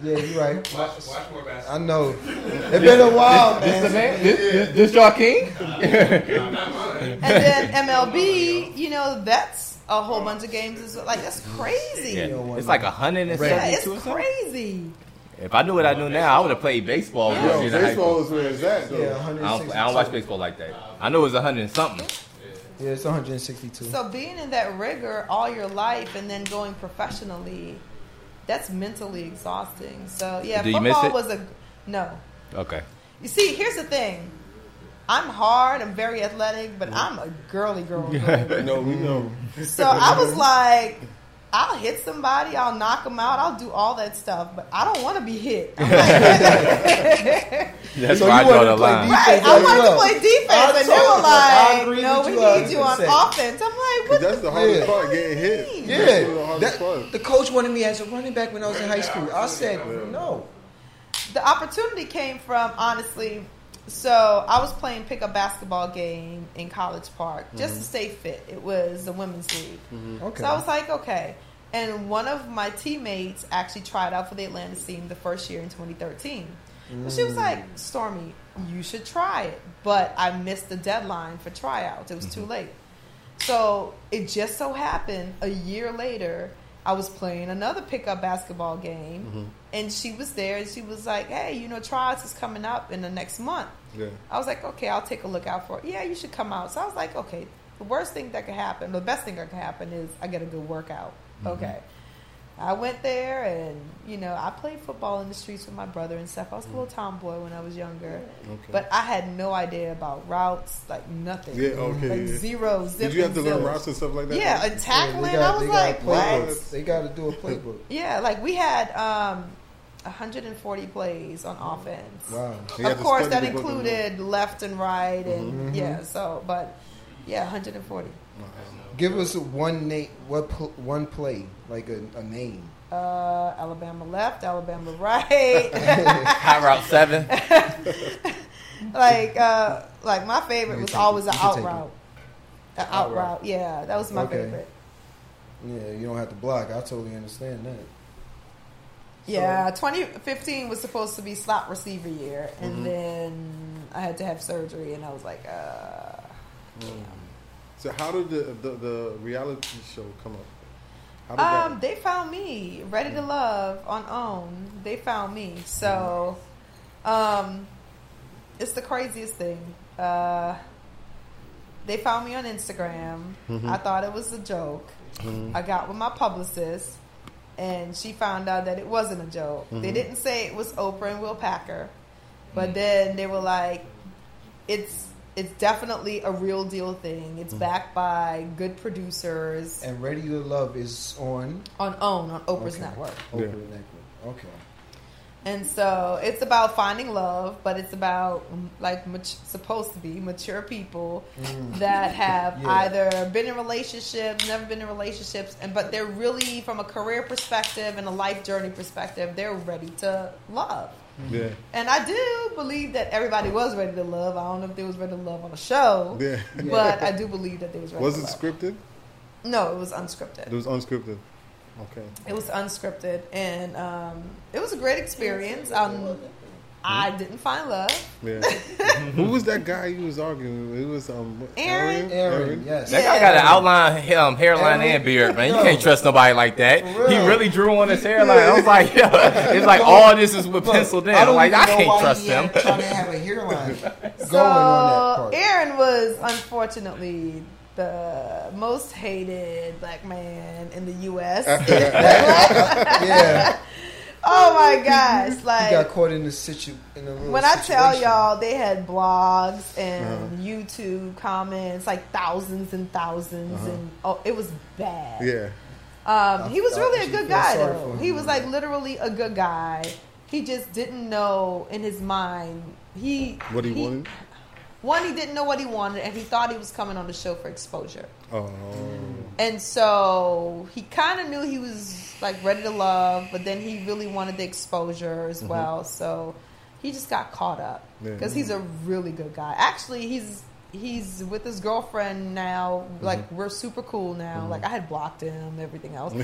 Yeah, you're right. Watch, watch more basketball. I know. It's been a while, man. This, man. this, this, this y'all king? And then M L B, you know, that's a whole bunch of games. As well. Like, that's crazy. Yeah, it's like one hundred seventy-two yeah, it's crazy. If I knew what I knew now, I would have played baseball. Yeah. Yo, baseball is where it's at, though. Yeah, I, don't, I don't watch baseball like that. I know it was one hundred and something. Yeah, it's one hundred sixty-two. So being in that rigor all your life and then going professionally, that's mentally exhausting. So yeah, do football was a no. Okay. You see, here's the thing. I'm hard. I'm very athletic, but I'm a girly girl. No, we know. So I was like, I'll hit somebody. I'll knock them out. I'll do all that stuff, but I don't want to be hit. Like, that's so why I draw the line. Right, I wanted to play defense, I and they were like, "No, we need you on offense." I'm like, "What?" That's the, the hardest yeah. part, getting hit. Yeah, that's the, hardest that, part. The coach wanted me as a running back when I was in high school. I said, yeah. "No." The opportunity came from honestly. So I was playing pickup basketball game in College Park just mm-hmm. to stay fit. It was the women's league. Mm-hmm. Okay. So I was like, okay. And one of my teammates actually tried out for the Atlanta Steam the first year in twenty thirteen. Mm. She was like, Stormy, you should try it. But I missed the deadline for tryouts. It was mm-hmm. too late. So it just so happened a year later, I was playing another pickup basketball game, mm-hmm. and she was there, and she was like, hey, you know, trials is coming up in the next month. Yeah. I was like, okay, I'll take a look out for it. Yeah, you should come out. So I was like, okay, the worst thing that could happen, the best thing that could happen is I get a good workout. Mm-hmm. Okay. I went there, and, you know, I played football in the streets with my brother and stuff. I was a little tomboy when I was younger. Okay. But I had no idea about routes, like nothing. Yeah, okay. Like yeah. zero, zip. Did you have to learn routes and stuff like that? Yeah, and tackling. Yeah, got, I was like, what? They got to do a playbook. Yeah, like we had um, one hundred forty plays on offense. Wow. You of course, that included left and right. and mm-hmm. Yeah, so, but, yeah, one hundred forty. Wow. Give us one name, what pl- one play, like a, a name. Uh, Alabama left, Alabama right. High route seven. like, uh, like my favorite was always an out route. An out, out route. route, yeah, that was my okay. favorite. Yeah, you don't have to block. I totally understand that. So. Yeah, twenty fifteen was supposed to be slot receiver year, and mm-hmm. then I had to have surgery, and I was like, uh, mm. damn. So how did the, the, the reality show come up? Um, they found me. Ready to Love on OWN. They found me. So, um, it's the craziest thing. Uh, they found me on Instagram. Mm-hmm. I thought it was a joke. Mm-hmm. I got with my publicist, and she found out that it wasn't a joke. Mm-hmm. They didn't say it was Oprah and Will Packer, but mm-hmm. then they were like, it's... It's definitely a real deal thing. It's mm-hmm. backed by good producers. And Ready to Love is on? On OWN, on Oprah's okay. network. Oprah yeah. network. Okay. And so it's about finding love, but it's about, like, mat- supposed to be mature people mm. that have yeah. either been in relationships, never been in relationships, and but they're really, from a career perspective and a life journey perspective, they're ready to love. Yeah. And I do believe that everybody was ready to love. I don't know if they was ready to love on the show, yeah. but I do believe that they was ready was to love. Was it scripted? No, it was unscripted. It was unscripted. Okay. It was unscripted, and um, it was a great experience. Um, I didn't find love. Yeah. Who was that guy you was arguing with? It was um, Aaron. Aaron. Aaron, yes. That yeah. guy got an outline, um, hairline, Aaron. and beard, man. You no. can't trust nobody like that. Real. He really drew on his hairline. I was like, yo, it's like all this is with pencil down. I'm like, I can't trust him. Trying to have a hairline going so, on that part. Aaron was unfortunately the most hated black man in the U S Yeah. Oh my gosh! Like he got caught in the situ. In the when I situation. Tell y'all, they had blogs and uh-huh. YouTube comments, like thousands and thousands, uh-huh. and oh, it was bad. Yeah. Um, he was really a good guy, though. He was like literally a good guy. He just didn't know in his mind he what he, he wanted. One, he didn't know what he wanted, and he thought he was coming on the show for exposure. Oh. And so he kind of knew he was, like, ready to love, but then he really wanted the exposure as mm-hmm. well. So he just got caught up because yeah. he's a really good guy. Actually, he's he's with his girlfriend now. Like, mm-hmm. we're super cool now. Mm-hmm. Like, I had blocked him, everything else.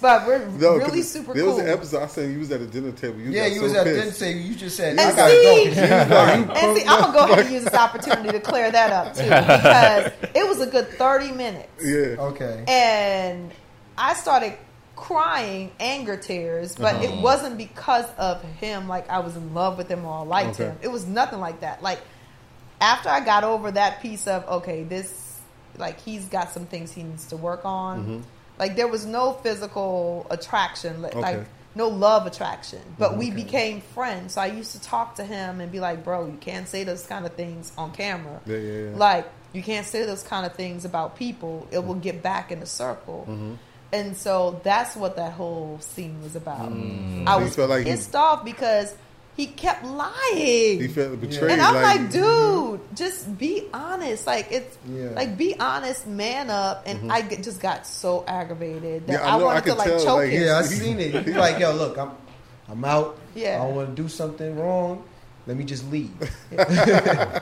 But we're no, really super there cool. There was an episode I said you was at a dinner table. You yeah, you so was pissed. At a dinner table. You just said, I got to go. And see, I'm going to go ahead and use this opportunity to clear that up, too. Because it was a good thirty minutes. Yeah. Okay. And I started crying anger tears, but uh-huh. it wasn't because of him. Like, I was in love with him or I liked okay. him. It was nothing like that. Like, after I got over that piece of, okay, this, like, he's got some things he needs to work on. Mm-hmm. Like, there was no physical attraction, like, okay. no love attraction. But mm-hmm. we okay. became friends. So I used to talk to him and be like, bro, you can't say those kind of things on camera. Yeah, yeah, yeah. Like, you can't say those kind of things about people. It mm-hmm. will get back in a circle. Mm-hmm. And so that's what that whole scene was about. Mm-hmm. I was like pissed he- off because... he kept lying. He felt betrayed. And I'm like, like dude, just be honest. Like it's yeah. like be honest, man up. And mm-hmm. I get, just got so aggravated that yeah, I, I wanted I to like tell. choke like, him. Yeah, I seen it. He's like, yo, look, I'm, I'm out. Yeah, I don't want to do something wrong. Let me just leave. Yeah.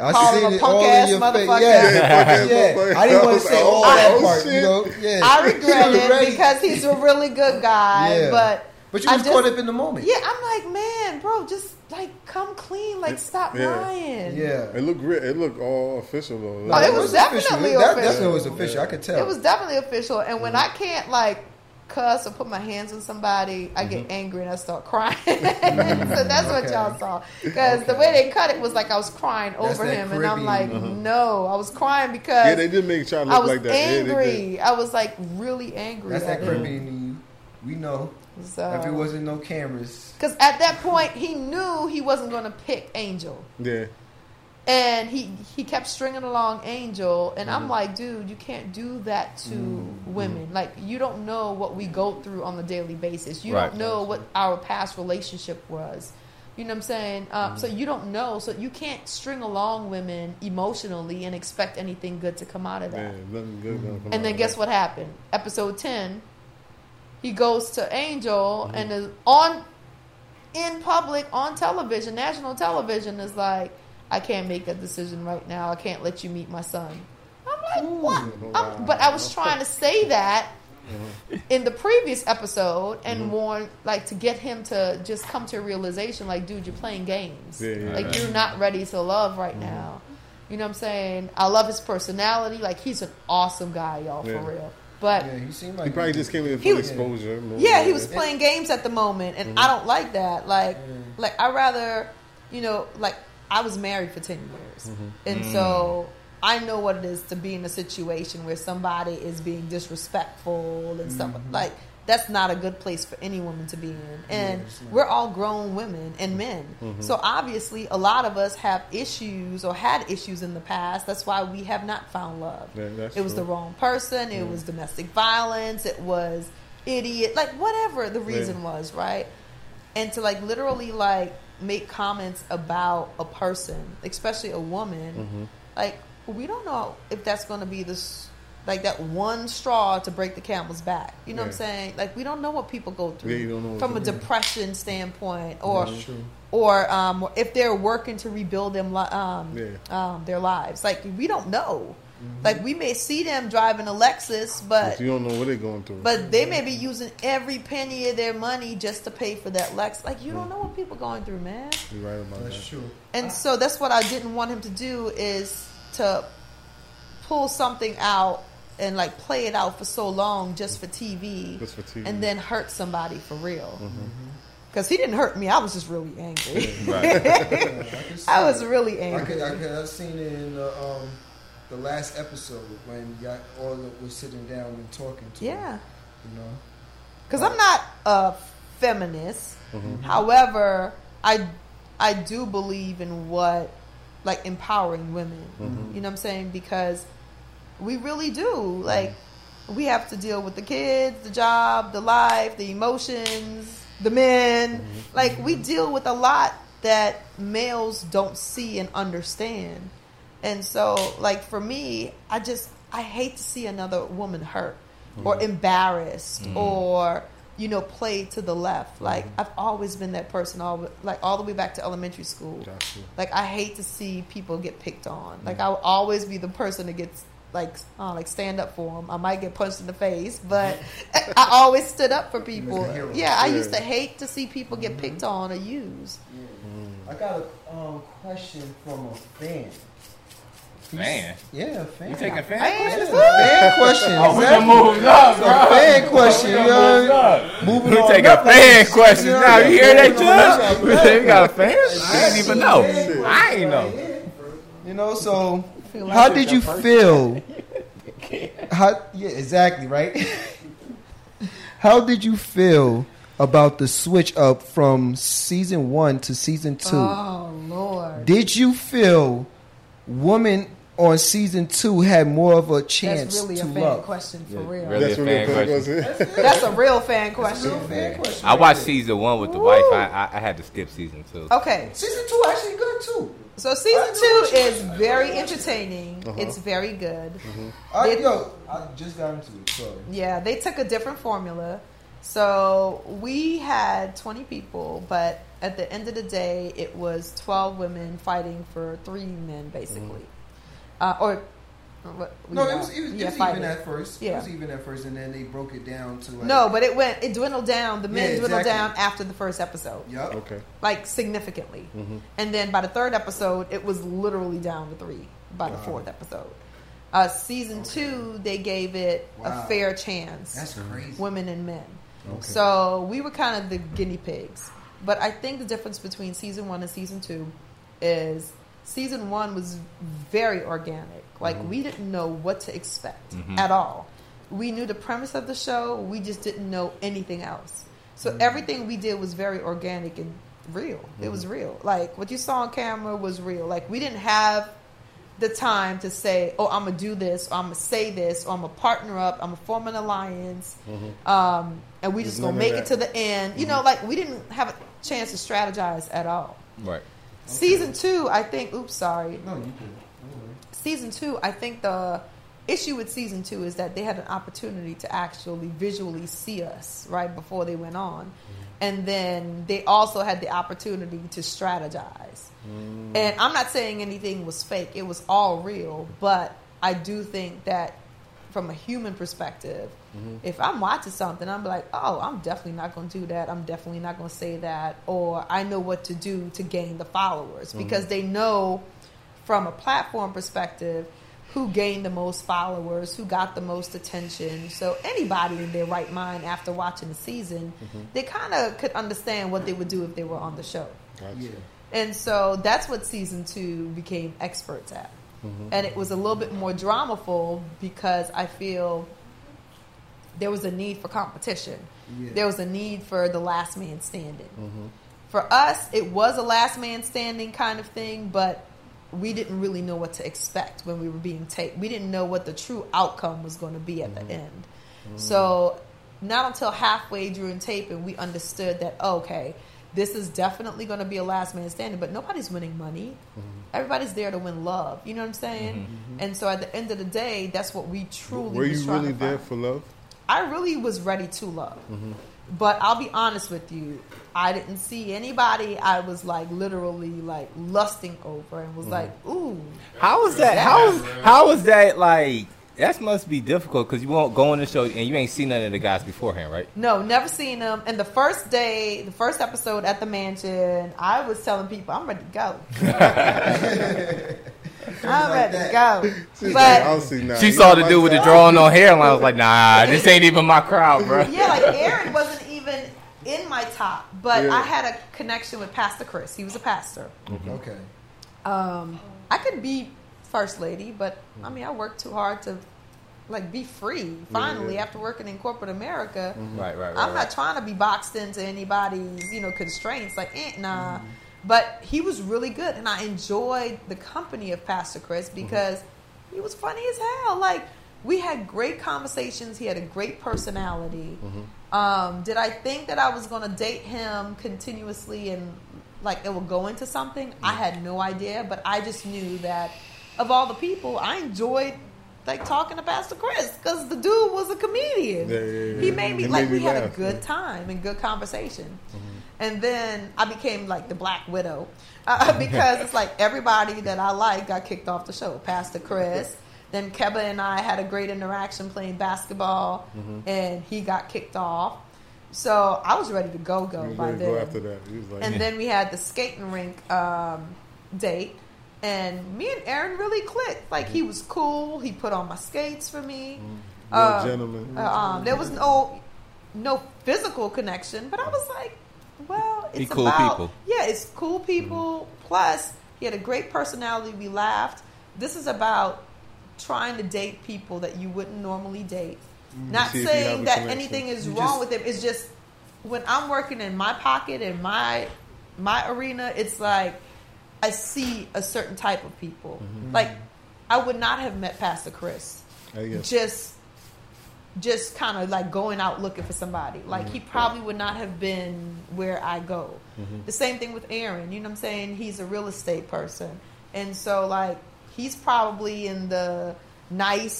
I Call seen him a punk all ass in your motherfucker. Yeah, yeah. yeah. I didn't want to say all oh, that oh, part. Shit. You know? Yeah. I regret it because he's a really good guy, yeah. but. But you was just, caught up in the moment. Yeah, I'm like, man, bro, just like come clean, like stop yeah. lying. Yeah, it looked real. It looked all official though. It, oh, it was, was definitely official. That definitely was official. Yeah. I could tell. It was definitely official. And mm-hmm. when I can't like cuss or put my hands on somebody, I mm-hmm. get angry and I start crying. So that's okay. what y'all saw because okay. the way they cut it was like I was crying that's over him, Caribbean. And I'm like, uh-huh. no, I was crying because yeah, they did make y'all look like that. Angry. Yeah, I was angry. I was like really angry. That's that Caribbean in you. We know. So, if it wasn't no cameras, because at that point he knew he wasn't going to pick Angel. Yeah, and he he kept stringing along Angel, and mm-hmm. I'm like, dude, you can't do that to mm-hmm. women. Like you don't know what we go through on a daily basis. You right. don't know what our past relationship was. You know what I'm saying? Um, mm-hmm. So you don't know. So you can't string along women emotionally and expect anything good to come out of that. Yeah, nothing good. Mm-hmm. And then guess what happened? Episode ten. He goes to Angel mm-hmm. and is on in public on television, national television, is like, I can't make that decision right now. I can't let you meet my son. I'm like, ooh, what? Wow. I'm, but I was trying to say that mm-hmm. in the previous episode and mm-hmm. warn, like, to get him to just come to a realization, like, dude, you're playing games. Yeah, yeah, like, right. you're not ready to love right mm-hmm. now. You know what I'm saying? I love his personality. Like, he's an awesome guy, y'all, yeah. for real. But yeah, he, seemed like he probably just came with full exposure. Was, yeah, he was playing games at the moment, and mm-hmm. I don't like that. Like, mm-hmm. like I rather, you know, like, I was married for ten years. Mm-hmm. And mm-hmm. so I know what it is to be in a situation where somebody is being disrespectful and stuff. Mm-hmm. Like, that's not a good place for any woman to be in. And yes, we're all grown women and men. Mm-hmm. So obviously a lot of us have issues or had issues in the past. That's why we have not found love. Yeah, that's it was true. The wrong person. Mm-hmm. It was domestic violence. It was idiot. Like, whatever the reason yeah. was, right? And to, like, literally, like, make comments about a person, especially a woman, mm-hmm. like, we don't know if that's going to be this, like, that one straw to break the camel's back. You know yeah. what I'm saying? Like, we don't know what people go through yeah, you don't know from a depression mean. standpoint, or or um, if they're working to rebuild them li- um, yeah. um, their lives. Like, we don't know. Mm-hmm. Like, we may see them driving a Lexus, but, but you don't know what they're going through. But they may be using every penny of their money just to pay for that Lexus. Like, you mm-hmm. don't know what people going through, man. You're right about that's that. That's true. And ah. so that's what I didn't want him to do, is to pull something out and, like, play it out for so long just for T V, just for T V, and then hurt somebody for real. Because mm-hmm. he didn't hurt me. I was just really angry. Right. yeah, I, I was it. really angry. I could, I could, I've seen it in the, um, the last episode when y'all all was sitting down and talking to yeah. him. You know? Because I'm not a feminist. Mm-hmm. However, I, I do believe in what, like, empowering women. Mm-hmm. You know what I'm saying? Because we really do. Like, we have to deal with the kids, the job, the life, the emotions, the men. Mm-hmm. Like, we deal with a lot that males don't see and understand. And so, like, for me, I just, I hate to see another woman hurt mm-hmm. or embarrassed mm-hmm. or, you know, played to the left. Like, mm-hmm. I've always been that person, all like all the way back to elementary school. Gotcha. Like, I hate to see people get picked on. Mm-hmm. Like, I will always be the person that gets, like, uh, like, stand up for them. I might get punched in the face, but I always stood up for people. Yeah, yeah, I used to hate to see people get mm-hmm. picked on or used. Yeah. Mm-hmm. I got a um, question from a fan. Fan? Yeah, fan. You taking fan, fan questions? Fan questions. Oh, we done moved up, bro. Fan question. We taking fan questions. Now, you hear that, too? We got a fan? I didn't even know. I ain't know. You know, so how did you feel? How, yeah, exactly, right? How did you feel about the switch up from season one to season two? Oh, Lord. Did you feel women on season two had more of a chance to love? That's really a fan love. question for yeah, real. Really that's, a fan fan question. Question. That's a real fan question. That's a real fan question. I watched season one with the Woo. wife. I, I, I had to skip season two. Okay. Season two actually good too. So season two is very entertaining. Uh-huh. It's very good. Uh-huh. They, I, yo, I just got into it. Sorry. Yeah, they took a different formula. So we had twenty people, but at the end of the day, it was twelve women fighting for three men, basically. Mm-hmm. Uh, or, or what, no, know, it was, it was, yeah, it was even at first. Yeah. It was even at first, and then they broke it down to like... No, but it went. It dwindled down. The men yeah, dwindled exactly. down after the first episode. Yep. Okay. Like, significantly. Mm-hmm. And then by the third episode, it was literally down to three by wow. the fourth episode. Uh, season okay. two, they gave it wow. a fair chance. That's crazy. Women and men. Okay. So we were kind of the guinea pigs. But I think the difference between season one and season two is season one was very organic. Like, mm-hmm. we didn't know what to expect mm-hmm. at all. We knew the premise of the show. We just didn't know anything else. So mm-hmm. everything we did was very organic and real. Mm-hmm. It was real. Like, what you saw on camera was real. Like, we didn't have the time to say, oh, I'm going to do this, or I'm going to say this, or I'm going to partner up, I'm going to form an alliance, mm-hmm. um, and we just going to make that. it to the end. Mm-hmm. You know, like, we didn't have a chance to strategize at all. Right. Okay. Season two, I think, oops, sorry. No, you didn't. Season two, I think the issue with season two is that they had an opportunity to actually visually see us right before they went on. Mm-hmm. And then they also had the opportunity to strategize. Mm. And I'm not saying anything was fake. It was all real. But I do think that from a human perspective, mm-hmm. if I'm watching something, I'm like, oh, I'm definitely not going to do that. I'm definitely not going to say that. Or I know what to do to gain the followers. Mm-hmm. Because they know from a platform perspective who gained the most followers, who got the most attention. So anybody in their right mind after watching the season, mm-hmm. they kind of could understand what they would do if they were on the show. Gotcha. Yeah. And so that's what season two became experts at. Mm-hmm. And it was a little bit more dramaful because I feel there was a need for competition. Yeah. There was a need for the last man standing. Mm-hmm. For us, it was a last man standing kind of thing, but we didn't really know what to expect when we were being taped. We didn't know what the true outcome was going to be at mm-hmm. the end. Mm-hmm. So not until halfway during taping, we understood that, okay, this is definitely going to be a last man standing, but nobody's winning money. Mm-hmm. Everybody's there to win love. You know what I'm saying? Mm-hmm. And so at the end of the day, that's what we truly were was you trying really to there for love? I really was ready to love. Mm-hmm. But I'll be honest with you. I didn't see anybody I was like literally like lusting over and was mm-hmm. like, ooh. How is that? How is, how is that like? That must be difficult because you won't go on the show and you ain't seen none of the guys beforehand, right? No, never seen them. And the first day, the first episode at the mansion, I was telling people, I'm ready to go. I'm like ready that. to go. She's but like, she you saw the dude with the drawing on hair and I was like, nah, this ain't even my crowd, bro. Yeah, like Aaron wasn't even in my top, but yeah. I had a connection with Pastor Chris. He was a pastor. Mm-hmm. Okay. Um, I could be first lady, but I mean, I worked too hard to like be free. Finally, yeah, yeah. after working in corporate America, mm-hmm. right, right, right, I'm not right. trying to be boxed into anybody's, you know, constraints. Like, eh, nah. Mm-hmm. But he was really good, and I enjoyed the company of Pastor Chris because mm-hmm. he was funny as hell. Like, we had great conversations. He had a great personality. Mm-hmm. Um, did I think that I was going to date him continuously and, like, it would go into something? Mm-hmm. I had no idea, but I just knew that of all the people, I enjoyed, like, talking to Pastor Chris because the dude was a comedian. Yeah, yeah, yeah. He made me, it like, made we me had laugh, a good yeah. time and good conversation. Mm-hmm. And then I became, like, the Black Widow uh, because it's like everybody that I like got kicked off the show. Pastor Chris. Then Keba and I had a great interaction playing basketball, mm-hmm. and he got kicked off. So I was ready to go go by then. Go after that. He was like, and yeah. then we had the skating rink um, date, and me and Aaron really clicked. Like mm-hmm. he was cool. He put on my skates for me. Mm-hmm. Um, gentleman. Uh, um, there was no no physical connection, but I was like, well, it's Be cool about people. yeah, it's cool people. Mm-hmm. Plus, he had a great personality. We laughed. This is about trying to date people that you wouldn't normally date. Mm-hmm. Not saying that anything is you wrong just, with them. It's just when I'm working in my pocket and my my arena, it's like I see a certain type of people. Mm-hmm. Like I would not have met Pastor Chris. I guess. Just just kind of like going out looking for somebody. Like mm-hmm. he probably would not have been where I go. Mm-hmm. The same thing with Aaron. You know what I'm saying? He's a real estate person. And so like he's probably in the nice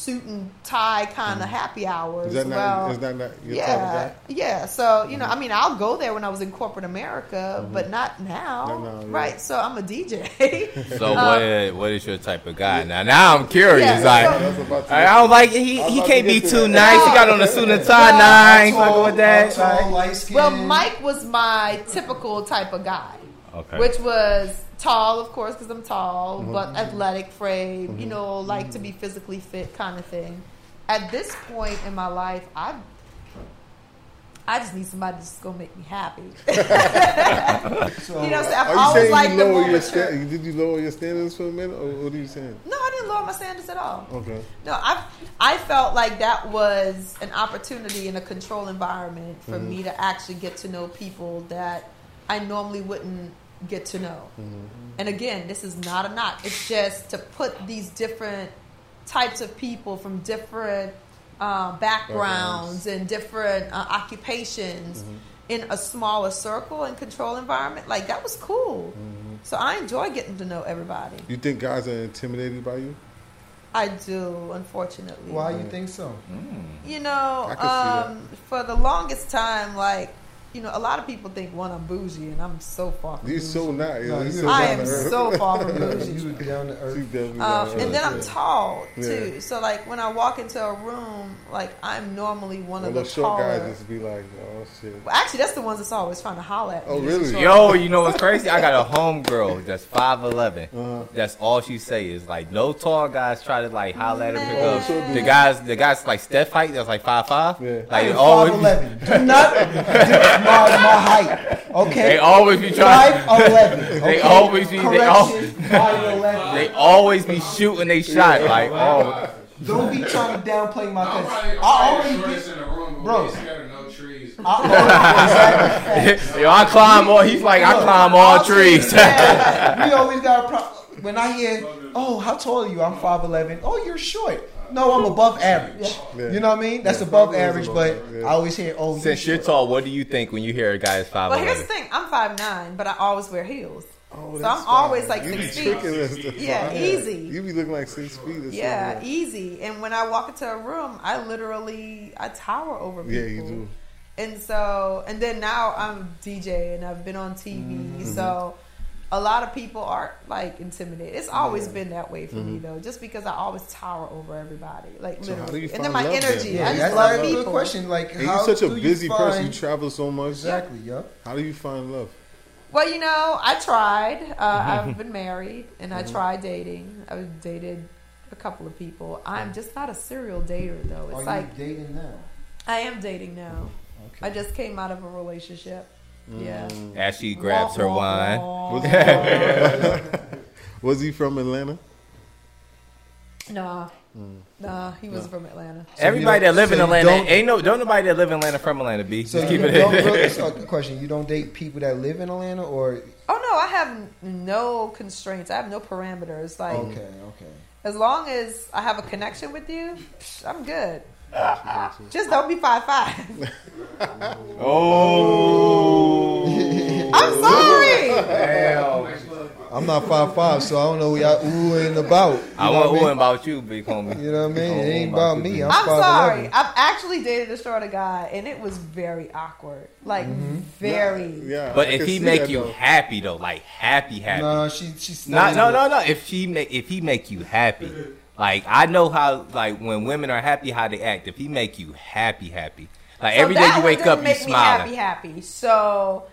suit and tie kind of mm-hmm. happy hours. Is that well, not, is that not your yeah, yeah. So you mm-hmm. know, I mean, I'll go there when I was in corporate America, mm-hmm. but not now, no, no, yeah. right? So I'm a D J. So um, what? Is, what is your type of guy? Now, now I'm curious. Yeah, so, like, I don't like he. He can't be too nice. No, he got on a suit and tie. Nice, like with that. Tall, like, well, Mike was my typical type of guy, okay. which was. Tall, of course, because I'm tall, mm-hmm. but athletic frame, mm-hmm. you know, like mm-hmm. to be physically fit kind of thing. At this point in my life, I I just need somebody that's going to make me happy. so, you know, so I've always liked the more mature. Did you lower your standards for a minute, or what are you saying? No, I didn't lower my standards at all. Okay. No, I I felt like that was an opportunity in a control environment for mm-hmm. me to actually get to know people that I normally wouldn't get to know. Mm-hmm. And again, this is not a knock. It's just to put these different types of people from different uh, backgrounds and different uh, occupations mm-hmm. in a smaller circle and control environment. Like, that was cool. Mm-hmm. So I enjoy getting to know everybody. You think guys are intimidated by you? I do, unfortunately. Why do you think so? Mm. You know, um, for the longest time, like, you know, a lot of people think, one, I'm bougie, and I'm so far from You're bougie. So not, no, you're so I am so far from bougie. You down to earth. Um, down and earth. Then I'm tall, too. Yeah. So, like, when I walk into a room, like, I'm normally one well, of the those short taller. Guys just be like, oh, shit. Well, actually, that's the ones that's always trying to holler at me. Oh, really? Yo, you know what's crazy? I got a homegirl that's five eleven. Uh-huh. That's all she say is, like, no tall guys try to, like, holler at her. Because oh, sure the, guys, the guys, like, Steph height, that's like five five. Yeah. Like, I'm always. five eleven. Do nothing. My, my height, okay. They always be trying. five eleven. Okay? They always be. They, al- they always be shooting. They shot yeah. like oh. Don't be trying to downplay my. No, right, I already be in a room, bro. He's got no trees. I exactly. Yo, I climb all. He's like I climb all trees. Yeah, we always got a problem when I hear, oh, how tall are you? I'm five eleven. Oh, you're short. No, I'm above average. Yeah. You know what I mean? That's yeah. above average, but yeah. I always hear, oh, since you're tall, what do you think when you hear a guy is five eleven? Well, here's the thing. I'm five nine, but I always wear heels. Oh, so I'm fine. Always like you six feet. Yeah, yeah, easy. You be looking like six feet. Or yeah, something. Easy. And when I walk into a room, I literally, I tower over people. Yeah, you do. And so, and then now I'm D J and I've been on T V, mm-hmm. so... A lot of people are like intimidated. It's always yeah. been that way for mm-hmm. me though, just because I always tower over everybody, like so literally. And then my energy, yeah, I just love people. That's a good question. Like, and how you're such a busy you person. You travel so much. Exactly. Yeah. How do you find love? Well, you know, I tried. Uh, I've been married, and I tried dating. I've dated a couple of people. I'm just not a serial dater though. It's are you like dating now? I am dating now. Okay. I just came out of a relationship. Yeah. As she grabs her wine. Was he from Atlanta? Nah. Mm. Nah, he wasn't no. from Atlanta. So everybody that live so in Atlanta ain't no don't nobody that live in Atlanta from Atlanta, B. So just keep it in. It's a good question. You don't date people that live in Atlanta or oh no, I have no constraints. I have no parameters. Like okay, okay. As long as I have a connection with you, I'm good. Just don't be five five. Oh, I'm sorry. Damn. I'm not five five, so I don't know who y'all oohing about. You I want oohing about you, big homie. You know what I mean? It ain't about me. I'm, I'm sorry. I've actually dated a shorter guy, and it was very awkward. Like mm-hmm. very. Yeah, yeah. But I if he make you though. Happy though, like happy, happy. No, she she's not. No, no, no. If she make if he make you happy. Like, I know how, like, when women are happy, how they act. If he make you happy, happy. Like, so every day you wake up, you smile. Happy, happy. So,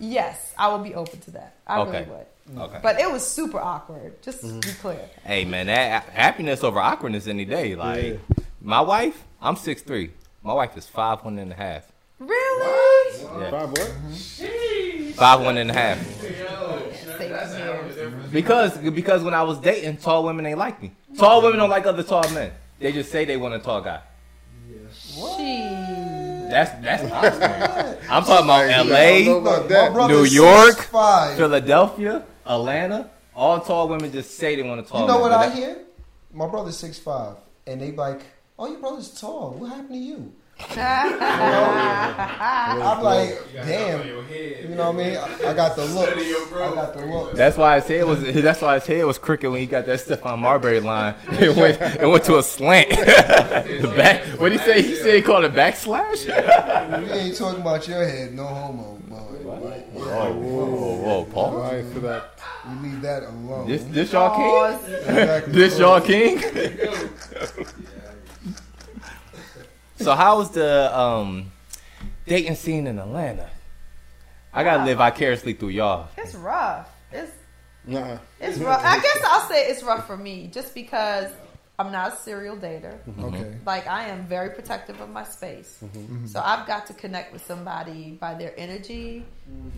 yes, I will be open to that. I okay. really would. Okay. But it was super awkward, just mm-hmm. to be clear. Hey, man, that happiness over awkwardness any day. Like, yeah. my wife, I'm six three. My wife is five one and a half. Really? What? Yeah. Five what? Mm-hmm. five one and a half. Because because when I was dating, tall women ain't like me. Tall women don't like other tall men. They just say they want a tall guy. Yeah. That's that's awesome. I'm talking about L A, about New York, six five. Philadelphia, Atlanta. All tall women just say they want a tall guy. You know man. What I hear? My brother's six five, and they like, oh, your brother's tall. What happened to you? You know, I'm like, damn. You know what I mean? I got the look. I got the look. That's why I said it was. That's why I said it was crooked when he got that stuff on Marbury line. It went. It went to a slant. The back. What did he say? He said he called it backslash. We ain't talking about your head, no homo. Boy. Whoa, whoa, whoa, Paul. All right, for that. We leave that alone. This, this y'all king. Exactly. This y'all king. So how was the um, dating scene in Atlanta? I gotta wow. live vicariously through y'all. It's rough. It's nah. It's rough. I guess I'll say it's rough for me, just because I'm not a serial dater. Mm-hmm. Okay. Like I am very protective of my space, mm-hmm. so I've got to connect with somebody by their energy,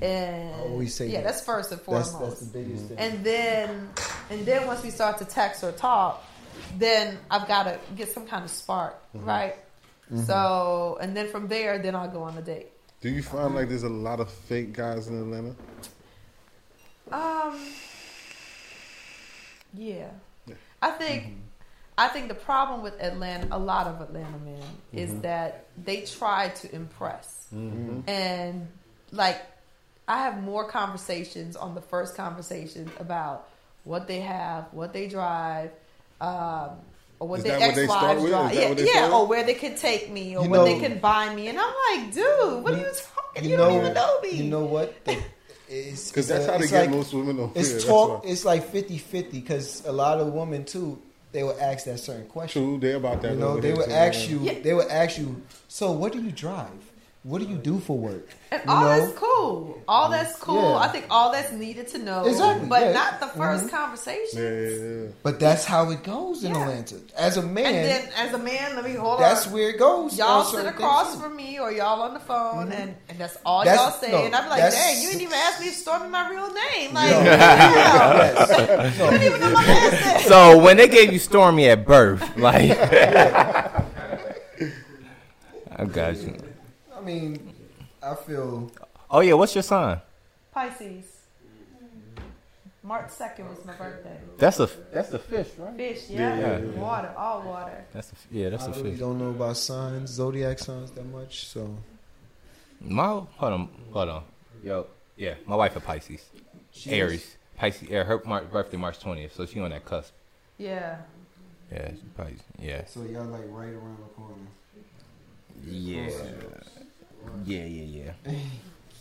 and I always say yeah, that. That's first and foremost. That's, that's the biggest thing. And then, and then once we start to text or talk, then I've got to get some kind of spark, mm-hmm. right? Mm-hmm. So, and then from there, then I'll go on a date. Do you find like there's a lot of fake guys in Atlanta? Um, yeah. yeah. I think, mm-hmm. I think the problem with Atlanta, a lot of Atlanta men, mm-hmm. is that they try to impress. Mm-hmm. And like, I have more conversations on the first conversation about what they have, what they drive, um, or what their ex-wives drive. Yeah, yeah, or where they could take me, or you where know, they can buy me. And I'm like, dude, what you, are you talking? You, you know, don't even know me. You know what? Because that's uh, how they get like, most women over it's here. Talk, it's like fifty-fifty because a lot of women, too, they would ask that certain question. True, they're about that. You know, they would ask man. you, yeah. they would ask you, so what do you drive? What do you do for work? And you all know? that's cool. All that's cool. Yeah. I think all that's needed to know. Exactly. But yeah. not the first mm-hmm. conversation. Yeah, yeah. But that's how it goes in yeah. Atlanta. As a man. And then as a man, let me hold that's on. That's where it goes. Y'all sit across things. from me or y'all on the phone mm-hmm. and, and that's all that's, y'all say. No, and I'd be like, dang, you didn't even ask me to Stormy my real name. Like, no. yeah. you didn't even know my last name. So when they gave you Stormy at birth, like. yeah. I got you. I mean, I feel... Oh, yeah. What's your sign? Pisces. March second was my birthday. That's a that's a fish, right? Fish, yeah. yeah, yeah, yeah. Water, all water. That's a, yeah, that's I a really fish. I don't know about signs, zodiac signs that much, so... My... Hold on. Hold on. Yo. Yeah, my wife is Pisces. Jeez. Aries. Pisces. Her birthday, March twentieth, so she on that cusp. Yeah. Yeah, she's Pisces. Yeah. So y'all, like, right around the corner. Yeah. Yeah, yeah, yeah.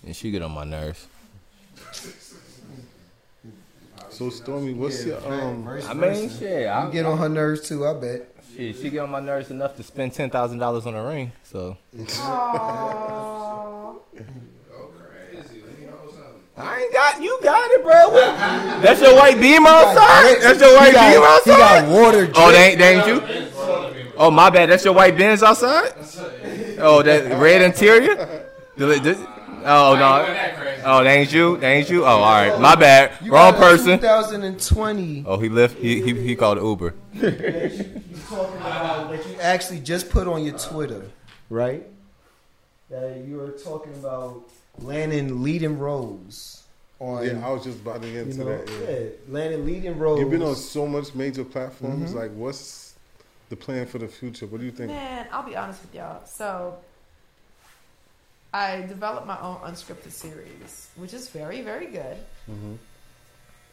And she get on my nerves. So Stormy, what's yeah, your um? Right, I mean, shit, you I get on her nerves too. I bet. Shit, she get on my nerves enough to spend ten thousand dollars on a ring. So. Aww. I ain't got you. Got it, bro. That's your white beam outside. That's your white beam outside. He got water. Drink. Oh, they ain't, they ain't you. Oh, my bad. That's your white Benz outside. Oh, that red interior? Did, did, oh, no. Oh, that ain't you? That ain't you? Oh, all right. My bad. You Wrong person. twenty twenty Oh, he left. He he, he called Uber. You talking about what you actually just put on your Twitter, right? That you were talking about landing leading roles. On, yeah, I was just about to get into you know, that. Yeah. yeah, landing leading roles. You've been on so much major platforms. Mm-hmm. Like, what's... the plan for the future? What do you think? Man, I'll be honest with y'all. So, I developed my own unscripted series, which is very, very good. Mm-hmm.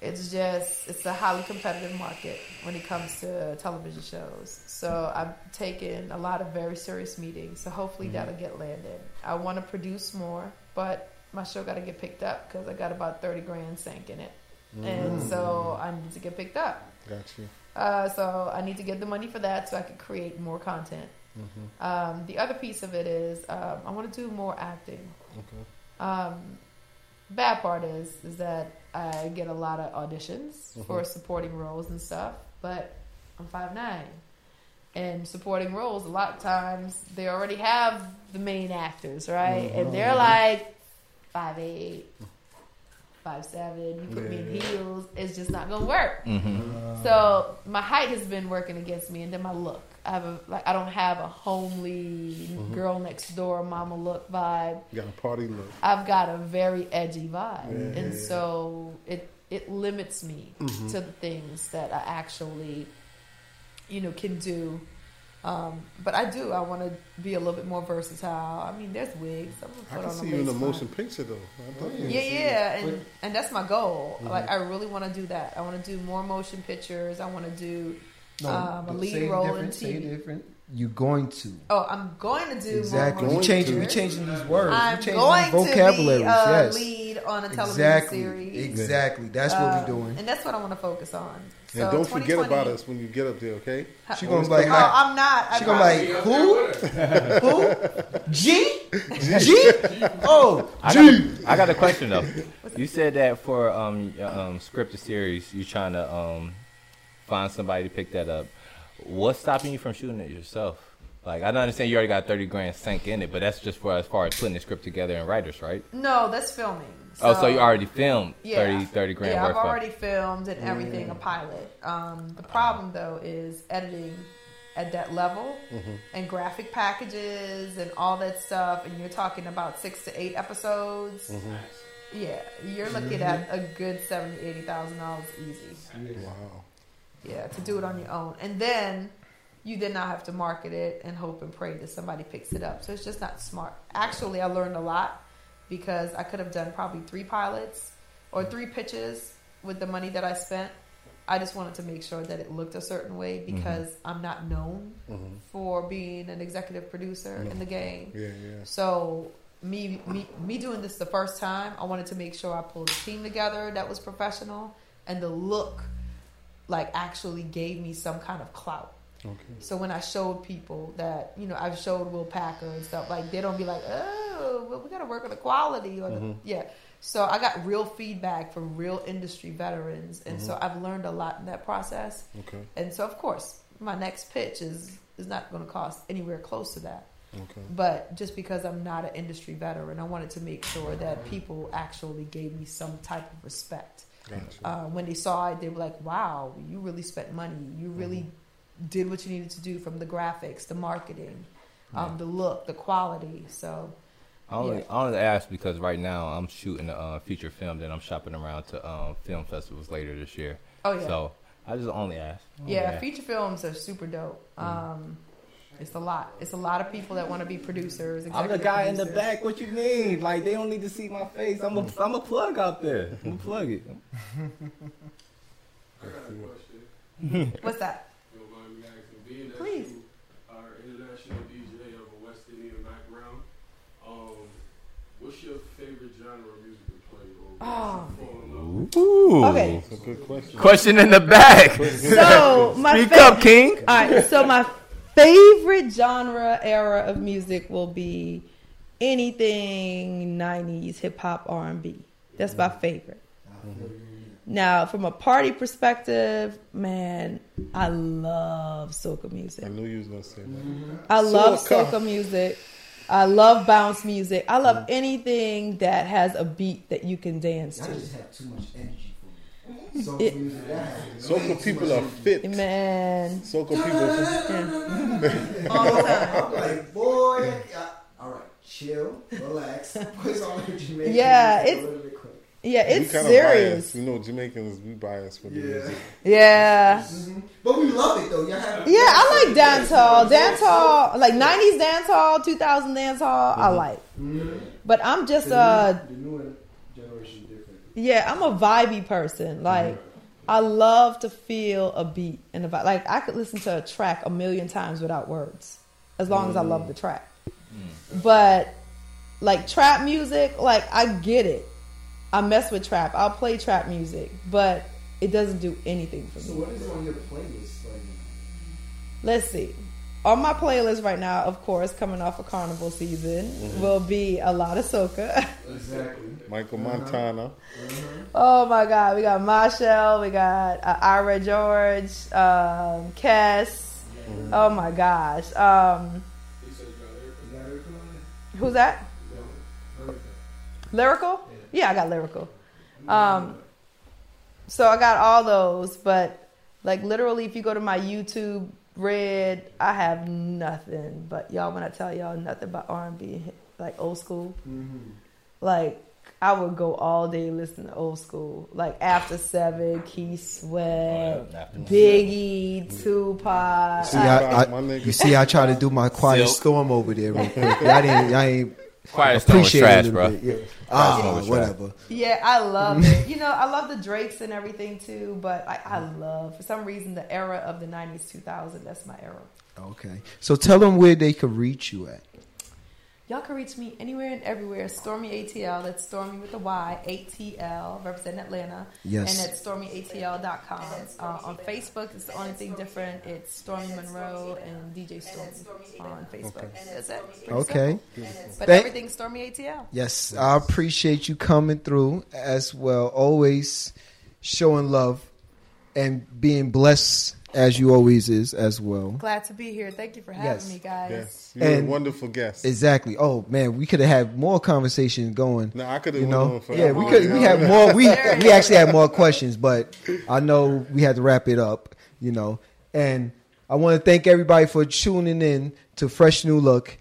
It's just, it's a highly competitive market when it comes to television shows. So, I've taken a lot of very serious meetings. So, hopefully, mm-hmm. that'll get landed. I want to produce more, but my show got to get picked up because I got about thirty grand sank in it. Mm-hmm. And so, I need to get picked up. Gotcha. Uh, so I need to get the money for that so I can create more content. Mm-hmm. Um, the other piece of it is um, I want to do more acting. Okay. Um, bad part is is that I get a lot of auditions mm-hmm. for supporting roles and stuff, but I'm five nine and supporting roles a lot of times they already have the main actors, right? Mm-hmm. And they're like five eight five seven you put yeah. me in heels, it's just not gonna work. Mm-hmm. So my height has been working against me, and then my look. I have a like I don't have a homely mm-hmm. girl next door mama look vibe. You got a party look. I've got a very edgy vibe, yeah. and so it it limits me mm-hmm. to the things that I actually, you know, can do. Um, but I do. I want to be a little bit more versatile. I mean, there's wigs. I'm gonna put I can on see you in a motion picture, though. I yeah, yeah, yeah. and and that's my goal. Mm-hmm. Like, I really want to do that. I want to do more motion pictures. I want to do um, no, a lead role in T V. Say different. You're going to. Oh, I'm going to do exactly. more motion changing, pictures. You're changing these words. I'm you're changing going vocabularies. to be a yes. lead on a television exactly. series. Exactly. That's um, what we're doing, and that's what I want to focus on. And so don't forget about us when you get up there, okay? She gonna be like, no, I'm not. I'm she gonna be like, who? who? G? G? Oh, I G. Got a, I got a question though. You said that for um, um scripted series, you're trying to um find somebody to pick that up. What's stopping you from shooting it yourself? Like, I don't understand. You already got thirty grand sank in it, but that's just for as far as putting the script together and writers, right? No, that's filming. So, oh, so you already filmed yeah, thirty grand yeah, worth I've already of. filmed and everything, mm. a pilot. Um, the problem, though, is editing at that level mm-hmm. and graphic packages and all that stuff. And you're talking about six to eight episodes. Mm-hmm. Yeah, you're looking mm-hmm. at a good seventy thousand dollars, eighty thousand dollars easy. Wow. Yeah, to do it on your own. And then you did not have to market it and hope and pray that somebody picks it up. So it's just not smart. Actually, I learned a lot. Because I could have done probably three pilots or three pitches with the money that I spent I just wanted to make sure that it looked a certain way because mm-hmm. I'm not known mm-hmm. for being an executive producer mm-hmm. in the game. Yeah, yeah. So me, me, me doing this the first time, I wanted to make sure I pulled a team together that was professional, and the look, like, actually gave me some kind of clout. Okay. So when I showed people that, you know, I've showed Will Packer and stuff, like, they don't be like, oh, well, we got to work on the quality. Or mm-hmm. the, yeah. So I got real feedback from real industry veterans, and mm-hmm. so I've learned a lot in that process. Okay. And so, of course, my next pitch is, is not going to cost anywhere close to that. Okay. But just because I'm not an industry veteran, I wanted to make sure that people actually gave me some type of respect. Gotcha. Uh, when they saw it, they were like, wow, you really spent money. You really mm-hmm. did what you needed to do, from the graphics, the marketing, um, yeah. the look, the quality. So... I only, yeah. I only ask because right now I'm shooting a uh, feature film that I'm shopping around to um, film festivals later this year. Oh, yeah. So I just only ask. Only yeah, ask. Feature films are super dope. Um, mm-hmm. It's a lot. It's a lot of people that want to be producers. I'm the guy producers. in the back. What you mean? Like, they don't need to see my face. I'm a, I'm a plug out there. I'm a plug it. I got a question. What's that? Please. What's your favorite genre of music to play? Oh. Ooh. Okay. That's a good question. Question in the back. So my Speak fa- up, King. All right. So my favorite genre era of music will be anything nineties hip hop, R and B. That's my favorite. Mm-hmm. Now, from a party perspective, man, I love soca music. I knew you was gonna say that. Mm-hmm. I love soca, soca music. I love bounce music. I love anything that has a beat that you can dance to. I just have too much energy for so it. Soca people are fit. Man. Soca people are fit. All the time. I'm like, boy. I, all right. Chill. Relax. Put on your Jamaican. Yeah, it's... A little bit quick. Yeah, it's we serious. Biased. You know, Jamaicans, we biased for the yeah. music. Yeah. Mm-hmm. But we love it, though. Y'all have yeah, I like dancehall. Dancehall, like nineties dancehall, two thousand dancehall, mm-hmm. I like. Mm-hmm. But I'm just the a... New, the newer generation different. Yeah, I'm a vibey person. Like, mm-hmm. I love to feel a beat. And a vibe. Like, I could listen to a track a million times without words, as long mm-hmm. as I love the track. Mm-hmm. But, like, trap music, like, I get it. I mess with trap. I'll play trap music, but it doesn't do anything for me. So what is on your playlist right now? Let's see. On my playlist right now, of course, coming off of carnival season, mm-hmm. will be a lot of soca. Exactly. Michael uh-huh. Montana. Uh-huh. Oh, my God. We got Michelle. We got uh, Ira George, um, Cass. Mm-hmm. Oh, my gosh. Um, who's that? Lyrical? Yeah, I got lyrical. Um, so I got all those, but like literally if you go to my YouTube Red, I have nothing. But y'all, when I tell y'all nothing but R and B, like old school, mm-hmm. like I would go all day listening to old school. Like After Seven, Keith Sweat, oh, Biggie, yeah. Tupac. You see, I, I, I, you see, I try to do my Quiet Silk. Storm over there. Real quick. I didn't, I ain't. Quiet Storm was trash, bro. Yeah. Oh, yeah. Whatever. Yeah, I love it. You know, I love the Drakes and everything too, but I, I love, for some reason, the era of the nineties, two thousand. That's my era. Okay. So tell them where they could reach you at. Y'all can reach me anywhere and everywhere. Stormy A T L. That's Stormy with a Y. A T L. Representing Atlanta. Yes. And that's stormy A T L dot com. Uh, on Facebook, it's the only thing different. It's Stormy Monroe and D J Stormy on Facebook. Okay. That's it. Okay. But everything's Stormy A T L. Yes. I appreciate you coming through as well. Always showing love and being blessed. As you always is as well. Glad to be here. Thank you for having yes. me, guys. Yes. You're and a wonderful guest. Exactly. Oh man, we could have had more conversation going. No, I could have. You know, for yeah, we could. We had more. We we actually had more questions, but I know we had to wrap it up. You know, and I want to thank everybody for tuning in to Fresh New Look.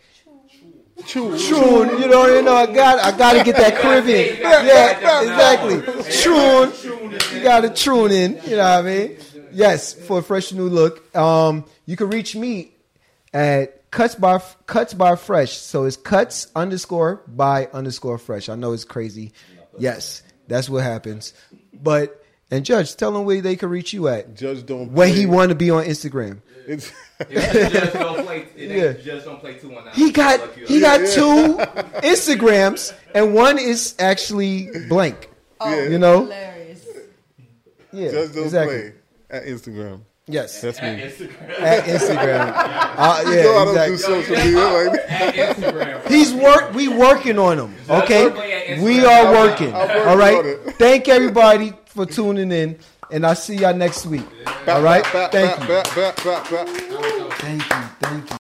Tune, tune, you know, you know, I got, I got to get that Caribbean. Yeah, exactly. Tune, you got to tune in. You know what I mean? Yes, for a Fresh New Look. Um, you can reach me at cuts by cuts by fresh. So it's cuts underscore by underscore fresh. I know it's crazy. Yes, that's what happens. But And Judge, tell them where they can reach you at. Judge don't play. Where he want to be on Instagram. Yeah. It's yeah, Judge don't play. Yeah. Judge don't play two one nine. He got he got yeah. two Instagrams, and one is actually blank. Oh, yeah. You know? Hilarious. Yeah, Judge don't exactly. play at Instagram. Yes, that's at me. Instagram. At Instagram. uh, yeah, you know, I don't exactly. do social media like that. At Instagram. He's work. We working on him. Okay, we are working. All right. Thank everybody for tuning in, and I'll see y'all next week. Yeah. All right. Thank you. Thank you.